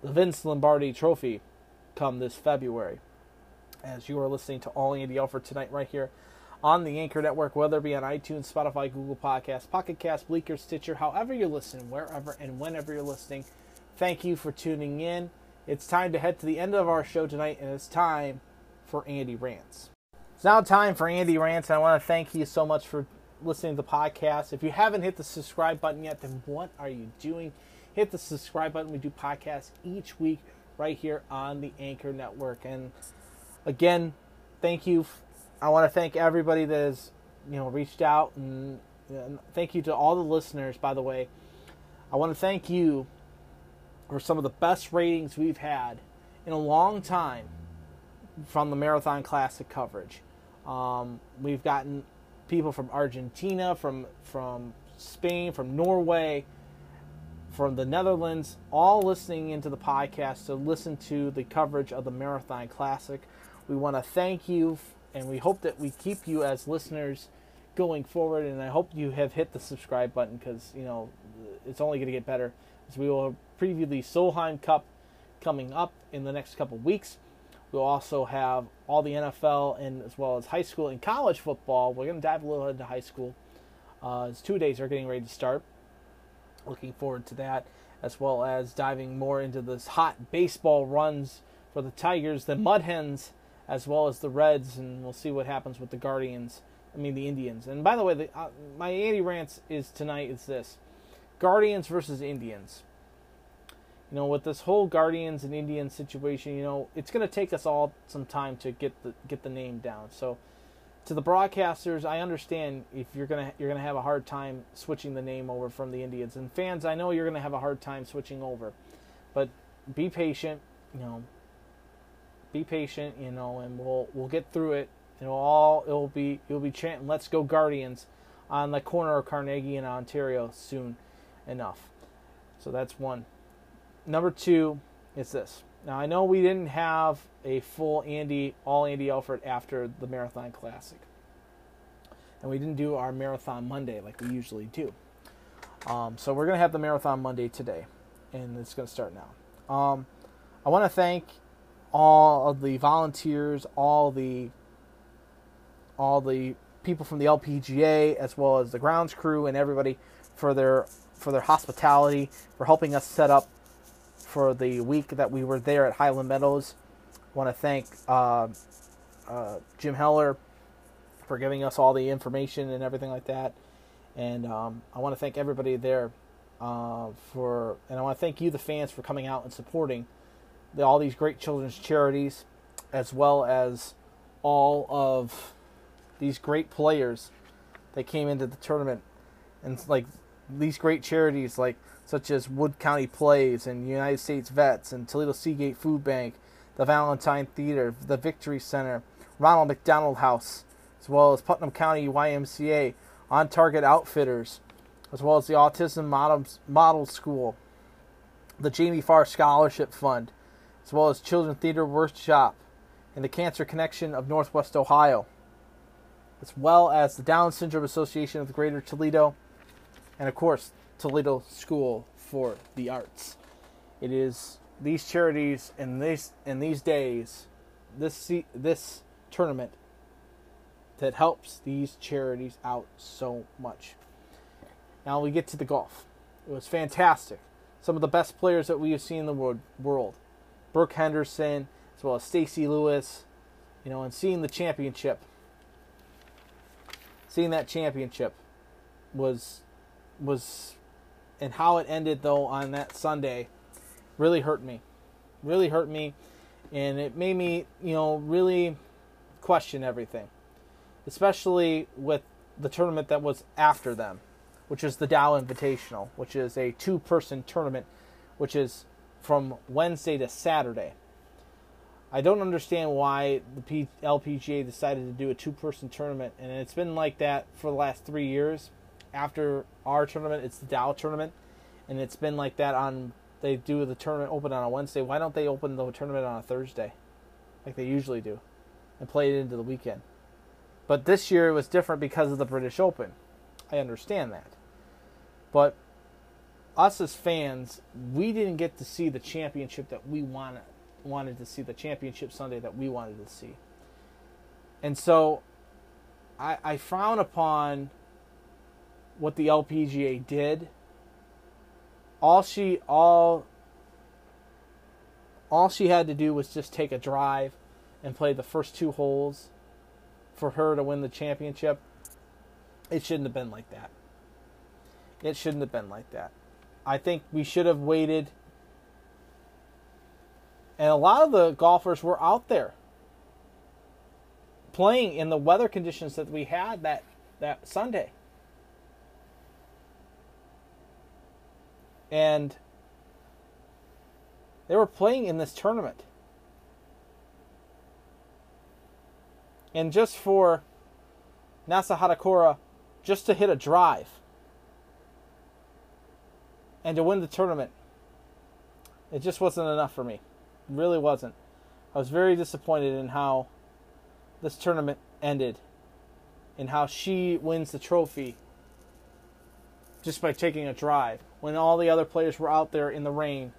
the Vince Lombardi Trophy come this February. As you are listening to All Andy Alford tonight right here on the Anchor Network, whether it be on iTunes, Spotify, Google Podcasts, Pocket Cast, Bleaker, Stitcher, however you're listening, wherever and whenever you're listening, thank you for tuning in. It's time to head to the end of our show tonight, and it's time for Andy Rants. It's now time for Andy Rants, and I want to thank you so much for listening to the podcast. If you haven't hit the subscribe button yet, then what are you doing? Hit the subscribe button. We do podcasts each week right here on the Anchor Network. And again, thank you. I want to thank everybody that has, reached out, and thank you to all the listeners. By the way, I want to thank you for some of the best ratings we've had in a long time from the Marathon Classic coverage. We've gotten people from Argentina, from Spain, from Norway, from the Netherlands, all listening into the podcast to listen to the coverage of the Marathon Classic. We want to thank you, and we hope that we keep you as listeners going forward, and I hope you have hit the subscribe button because, it's only going to get better as we will preview the Solheim Cup coming up in the next couple weeks. We'll also have all the NFL and as well as high school and college football. We're going to dive a little into high school. As 2 days are getting ready to start. Looking forward to that, as well as diving more into this hot baseball runs for the Tigers, the Mud Hens, as well as the Reds, and we'll see what happens with the Indians. And by the way, my Andy Rants tonight is this: Guardians versus Indians. With this whole Guardians and Indians situation, it's going to take us all some time to get the name down. So, to the broadcasters, I understand if you're gonna have a hard time switching the name over from the Indians. And fans, I know you're gonna have a hard time switching over, but be patient. Be patient. And we'll get through it. You'll be chanting "Let's go Guardians" on the corner of Carnegie and Ontario soon enough. So that's one. Number two is this. Now, I know we didn't have a full All Andy Alford after the Marathon Classic. And we didn't do our Marathon Monday like we usually do. So we're going to have the Marathon Monday today. and it's going to start now. I want to thank all of the volunteers, all the people from the LPGA, as well as the grounds crew and everybody for their hospitality, for helping us set up for the week that we were there at Highland Meadows. I want to thank Jim Heller for giving us all the information and everything like that. And I want to thank everybody there and I want to thank you, the fans, for coming out and supporting all these great children's charities, as well as all of these great players that came into the tournament, and like these great charities such as Wood County Plays and United States Vets and Toledo Seagate Food Bank, the Valentine Theater, the Victory Center, Ronald McDonald House, as well as Putnam County YMCA, On Target Outfitters, as well as the Autism Model School, the Jamie Farr Scholarship Fund, as well as Children's Theater Workshop and the Cancer Connection of Northwest Ohio, as well as the Down Syndrome Association of the Greater Toledo, and of course, Toledo School for the Arts. It is these charities in these days, this tournament, that helps these charities out so much. Now we get to the golf. It was fantastic. Some of the best players that we have seen in the world. Brooke Henderson, as well as Stacey Lewis, and seeing the championship. Seeing that championship was and how it ended, though, on that Sunday really hurt me. Really hurt me, and it made me, really question everything. Especially with the tournament that was after them, which is the Dow Invitational, which is a two-person tournament, which is from Wednesday to Saturday. I don't understand why the LPGA decided to do a two-person tournament, and it's been like that for the last 3 years. After our tournament, it's the Dow tournament, and it's been like that they do the tournament open on a Wednesday. Why don't they open the tournament on a Thursday, like they usually do, and play it into the weekend? But this year it was different because of the British Open. I understand that. But us as fans, we didn't get to see the championship that we wanted to see, the championship Sunday that we wanted to see. And so I frown upon what the LPGA did. All she had to do was just take a drive and play the first two holes for her to win the championship. It shouldn't have been like that. It shouldn't have been like that. I think we should have waited. And a lot of the golfers were out there playing in the weather conditions that we had that Sunday. And they were playing in this tournament. And just for Nasa Hatakura just to hit a drive and to win the tournament, it just wasn't enough for me. It really wasn't. I was very disappointed in how this tournament ended and how she wins the trophy just by taking a drive when all the other players were out there in the rain.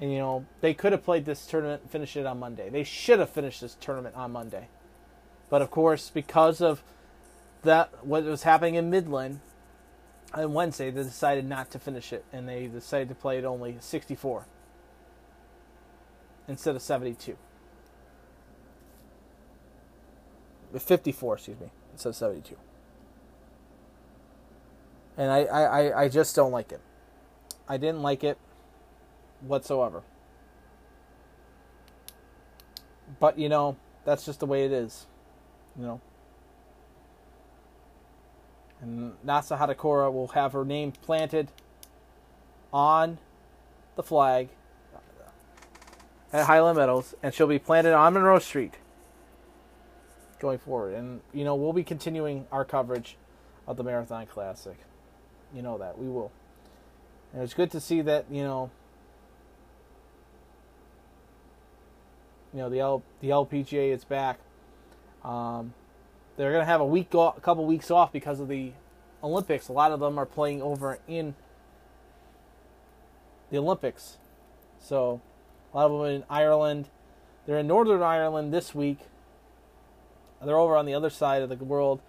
And, they could have played this tournament and finished it on Monday. They should have finished this tournament on Monday. But, of course, because of that, what was happening in Midland on Wednesday, they decided not to finish it, and they decided to play it only 64 instead of 72. 54, excuse me, instead of 72. And I just don't like it. I didn't like it whatsoever. But, that's just the way it is. And Nasa Hatakura will have her name planted on the flag at Highland Meadows, and she'll be planted on Monroe Street going forward. And, we'll be continuing our coverage of the Marathon Classic. You know that. We will. And it's good to see that, the LPGA is back. They're going to have a couple weeks off because of the Olympics. A lot of them are playing over in the Olympics. So a lot of them in Ireland. They're in Northern Ireland this week. They're over on the other side of the world.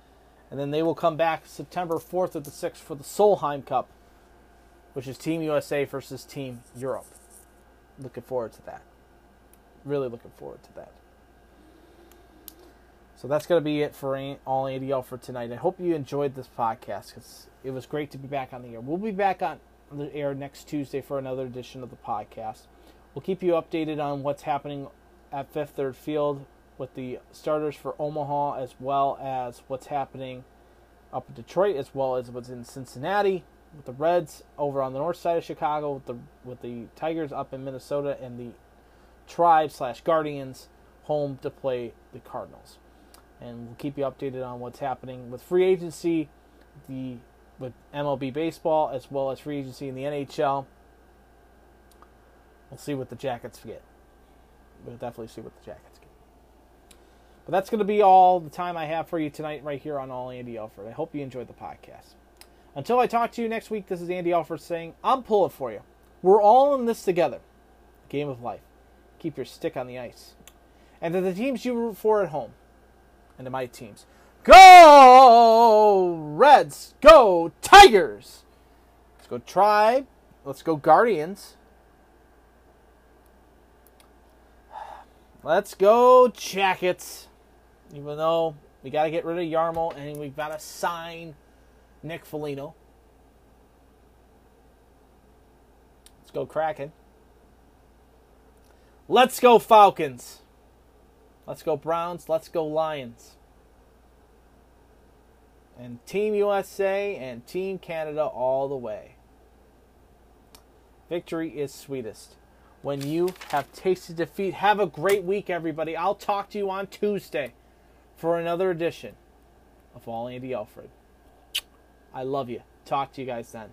And then they will come back September 4th or the 6th for the Solheim Cup, which is Team USA versus Team Europe. Looking forward to that. Really looking forward to that. So that's going to be it for All Andy Alford tonight. I hope you enjoyed this podcast because it was great to be back on the air. We'll be back on the air next Tuesday for another edition of the podcast. We'll keep you updated on what's happening at Fifth Third Field with the starters for Omaha, as well as what's happening up in Detroit, as well as what's in Cincinnati with the Reds over on the north side of Chicago, with the Tigers up in Minnesota, and the Tribe/Guardians home to play the Cardinals. And we'll keep you updated on what's happening with free agency, with MLB baseball, as well as free agency in the NHL. We'll see what the Jackets get. We'll definitely see what the Jackets get. But that's going to be all the time I have for you tonight right here on All Andy Alford. I hope you enjoyed the podcast. Until I talk to you next week, this is Andy Alford saying, I'm pulling for you. We're all in this together. The game of life. Keep your stick on the ice. And to the teams you root for at home, and to my teams, go Reds, go Tigers, let's go Tribe, let's go Guardians, let's go Jackets, even though we got to get rid of Jarmo and we've got to sign Nick Foligno. Let's go Kraken. Let's go Falcons. Let's go Browns. Let's go Lions. And Team USA and Team Canada all the way. Victory is sweetest when you have tasted defeat. Have a great week, everybody. I'll talk to you on Tuesday for another edition of All Andy Alford. I love you. Talk to you guys then.